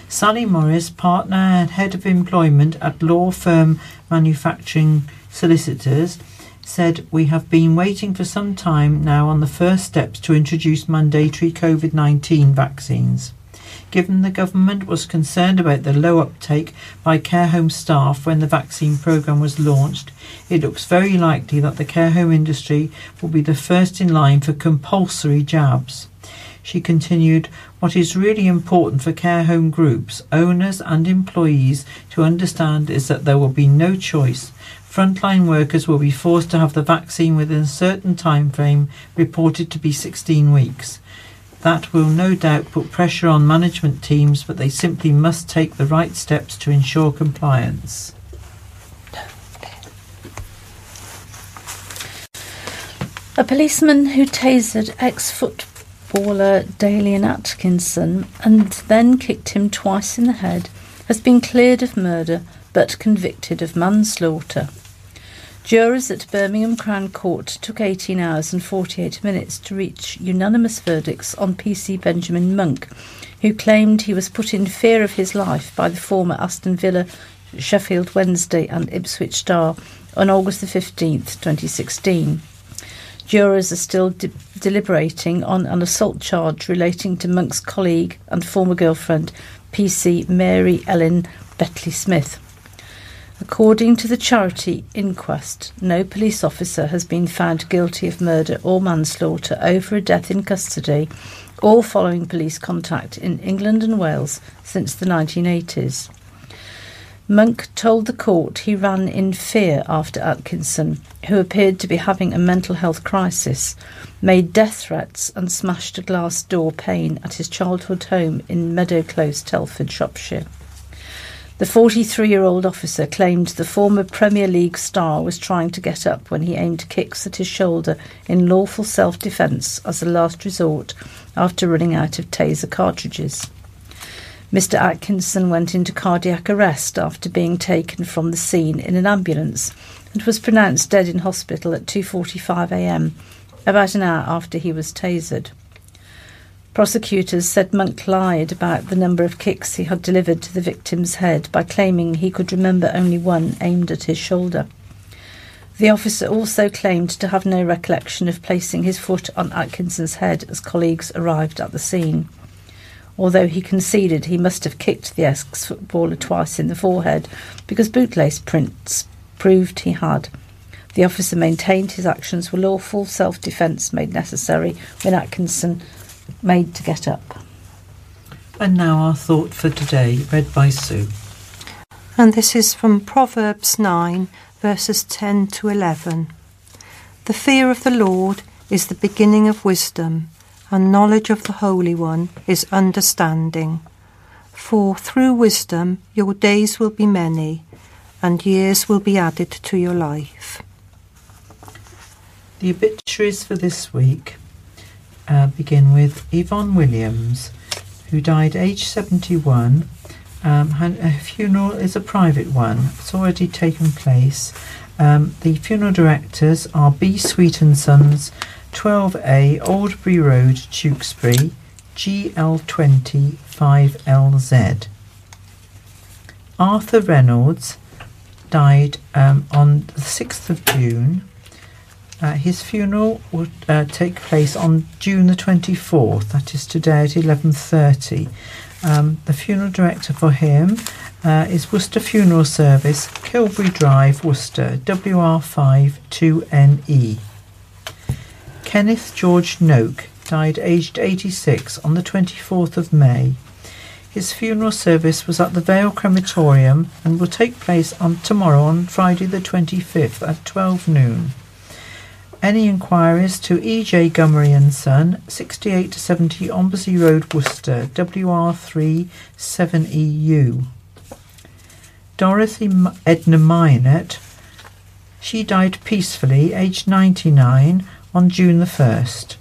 Sally Morris, partner and head of employment at law firm Manufacturing Solicitors, said, "We have been waiting for some time now on the first steps to introduce mandatory COVID-19 vaccines. Given the government was concerned about the low uptake by care home staff when the vaccine programme was launched, it looks very likely that the care home industry will be the first in line for compulsory jabs." She continued, "What is really important for care home groups, owners and employees to understand is that there will be no choice. Frontline workers will be forced to have the vaccine within a certain time frame, reported to be 16 weeks. That will no doubt put pressure on management teams, but they simply must take the right steps to ensure compliance." A policeman who tasered ex-footballer Dalian Atkinson and then kicked him twice in the head has been cleared of murder but convicted of manslaughter. Jurors at Birmingham Crown Court took 18 hours and 48 minutes to reach unanimous verdicts on PC Benjamin Monk, who claimed he was put in fear of his life by the former Aston Villa, Sheffield Wednesday and Ipswich star on August 15, 2016. Jurors are still deliberating on an assault charge relating to Monk's colleague and former girlfriend, PC Mary Ellen Betley-Smith. According to the charity inquest, no police officer has been found guilty of murder or manslaughter over a death in custody or following police contact in England and Wales since the 1980s. Monk told the court he ran in fear after Atkinson, who appeared to be having a mental health crisis, made death threats and smashed a glass door pane at his childhood home in Meadow Close, Telford, Shropshire. The 43-year-old officer claimed the former Premier League star was trying to get up when he aimed kicks at his shoulder in lawful self-defence as a last resort after running out of taser cartridges. Mr Atkinson went into cardiac arrest after being taken from the scene in an ambulance and was pronounced dead in hospital at 2:45 a.m, about an hour after he was tasered. Prosecutors said Monk lied about the number of kicks he had delivered to the victim's head by claiming he could remember only one aimed at his shoulder. The officer also claimed to have no recollection of placing his foot on Atkinson's head as colleagues arrived at the scene, although he conceded he must have kicked the ex-footballer twice in the forehead because bootlace prints proved he had. The officer maintained his actions were lawful self-defence made necessary when Atkinson made to get up. And now our thought for today, read by Sue. And this is from Proverbs 9, verses 10 to 11. The fear of the Lord is the beginning of wisdom, and knowledge of the Holy One is understanding. For through wisdom your days will be many, and years will be added to your life. The obituaries for this week begin with Yvonne Williams, who died aged 71. Her funeral is a private one. It's already taken place. The funeral directors are B. Sweet and Sons, 12A, Oldbury Road, Tewkesbury, GL20 5LZ. Arthur Reynolds died on the 6th of June. His funeral will take place on June the 24th, that is today at 11:30. The funeral director for him is Worcester Funeral Service, Kilbury Drive, Worcester, WR5 2NE. Kenneth George Noak died aged 86 on the 24th of May. His funeral service was at the Vale Crematorium and will take place on tomorrow, on Friday the 25th at 12 noon. Any inquiries to E.J. Gummery and Son, 68 to 70 Ombersey Road, Worcester, WR3 7EU. Dorothy Edna Minett, she died peacefully, aged 99, on June the 1st.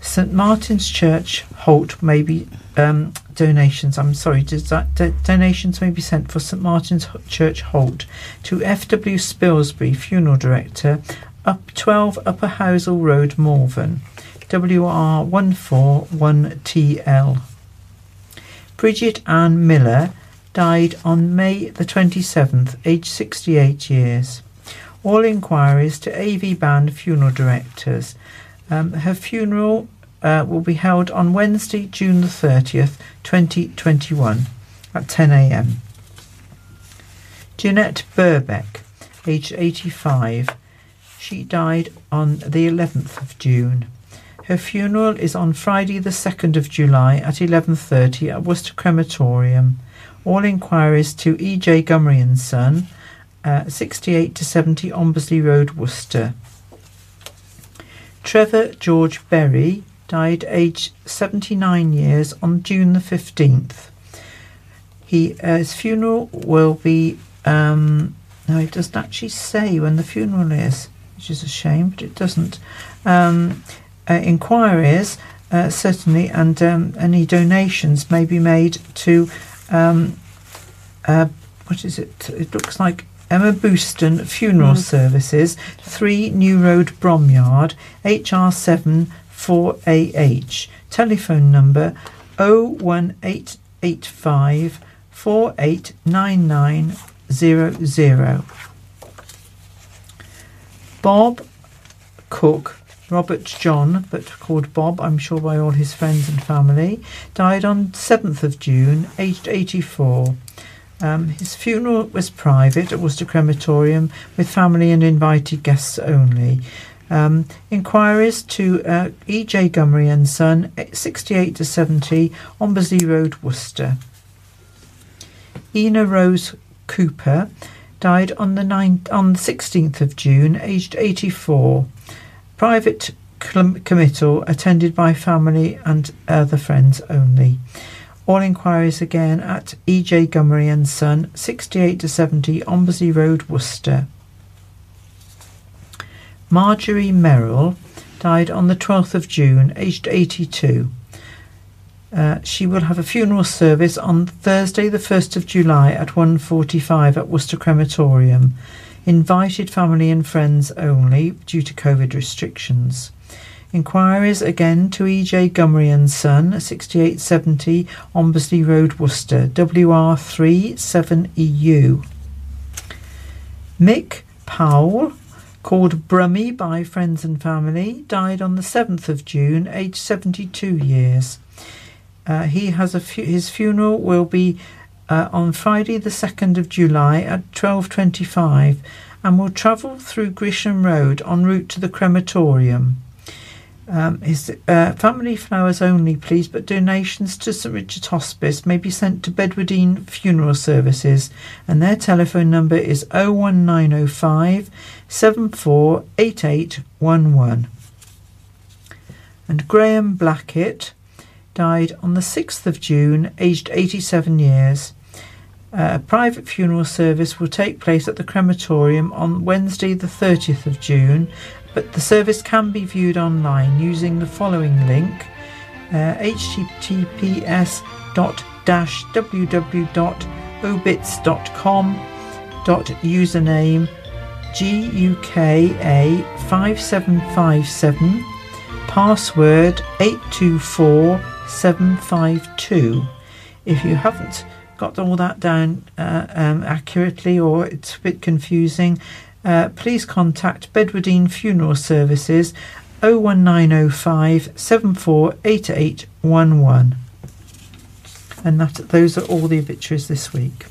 St Martin's Church, Holt, may be donations may be sent for St Martin's Church, Holt, to F.W. Spilsbury, Funeral Director, up 12 Upper Housel Road, Malvern, WR141TL. Bridget Ann Miller died on May the 27th, aged 68 years. All inquiries to A.V. Band Funeral Directors. Her funeral will be held on Wednesday, June the 30th, 2021 at 10 a.m. Jeanette Burbeck, aged 85. She died on the 11th of June. Her funeral is on Friday the 2nd of July at 11:30 at Worcester Crematorium. All inquiries to E.J. Gummery and Son, 68 to 70 Ombersley Road, Worcester. Trevor George Berry died aged 79 years on June the 15th. His funeral will be... no, it doesn't actually say when the funeral is, which is a shame, but it doesn't. Inquiries, certainly, and any donations may be made to, what is it? It looks like Emma Bouston Funeral Services, 3 New Road, Bromyard, HR7 4AH. Telephone number 01885 489900. Bob Cook, Robert John, but called Bob, I'm sure, by all his friends and family, died on 7th of June, aged 84. His funeral was private at Worcester Crematorium with family and invited guests only. Inquiries to E.J. Gummery and Son, 68 to 70, Ombersley Road, Worcester. Ena Rose Cooper died on the 16th of June, aged 84. Private committal attended by family and other friends only. All inquiries again at E.J. Gummery and Son, 68 to 70 Ombersley Road, Worcester. Marjorie Merrill died on the 12th of June, aged 82. She will have a funeral service on Thursday the 1st of July at 1:45 at Worcester Crematorium. Invited family and friends only due to COVID restrictions. Inquiries again to E.J. Gummery and Son, 6870 Ombersley Road, Worcester, WR3 7EU. Mick Powell, called Brummy by friends and family, died on the 7th of June, aged 72 years. He has his funeral will be on Friday the 2nd of July at 12:25 and will travel through Grisham Road en route to the crematorium. His family flowers only, please, but donations to St Richard's Hospice may be sent to Bedwardine Funeral Services, and their telephone number is 01905 748811. And Graham Blackett died on the 6th of June, aged 87 years. A private funeral service will take place at the crematorium on Wednesday the 30th of June, but the service can be viewed online using the following link, https://www.obits.com.username guka5757, password 824752. If you haven't got all that down accurately, or it's a bit confusing, please contact Bedwardine Funeral Services 01905 748811. And those are all the obituaries this week.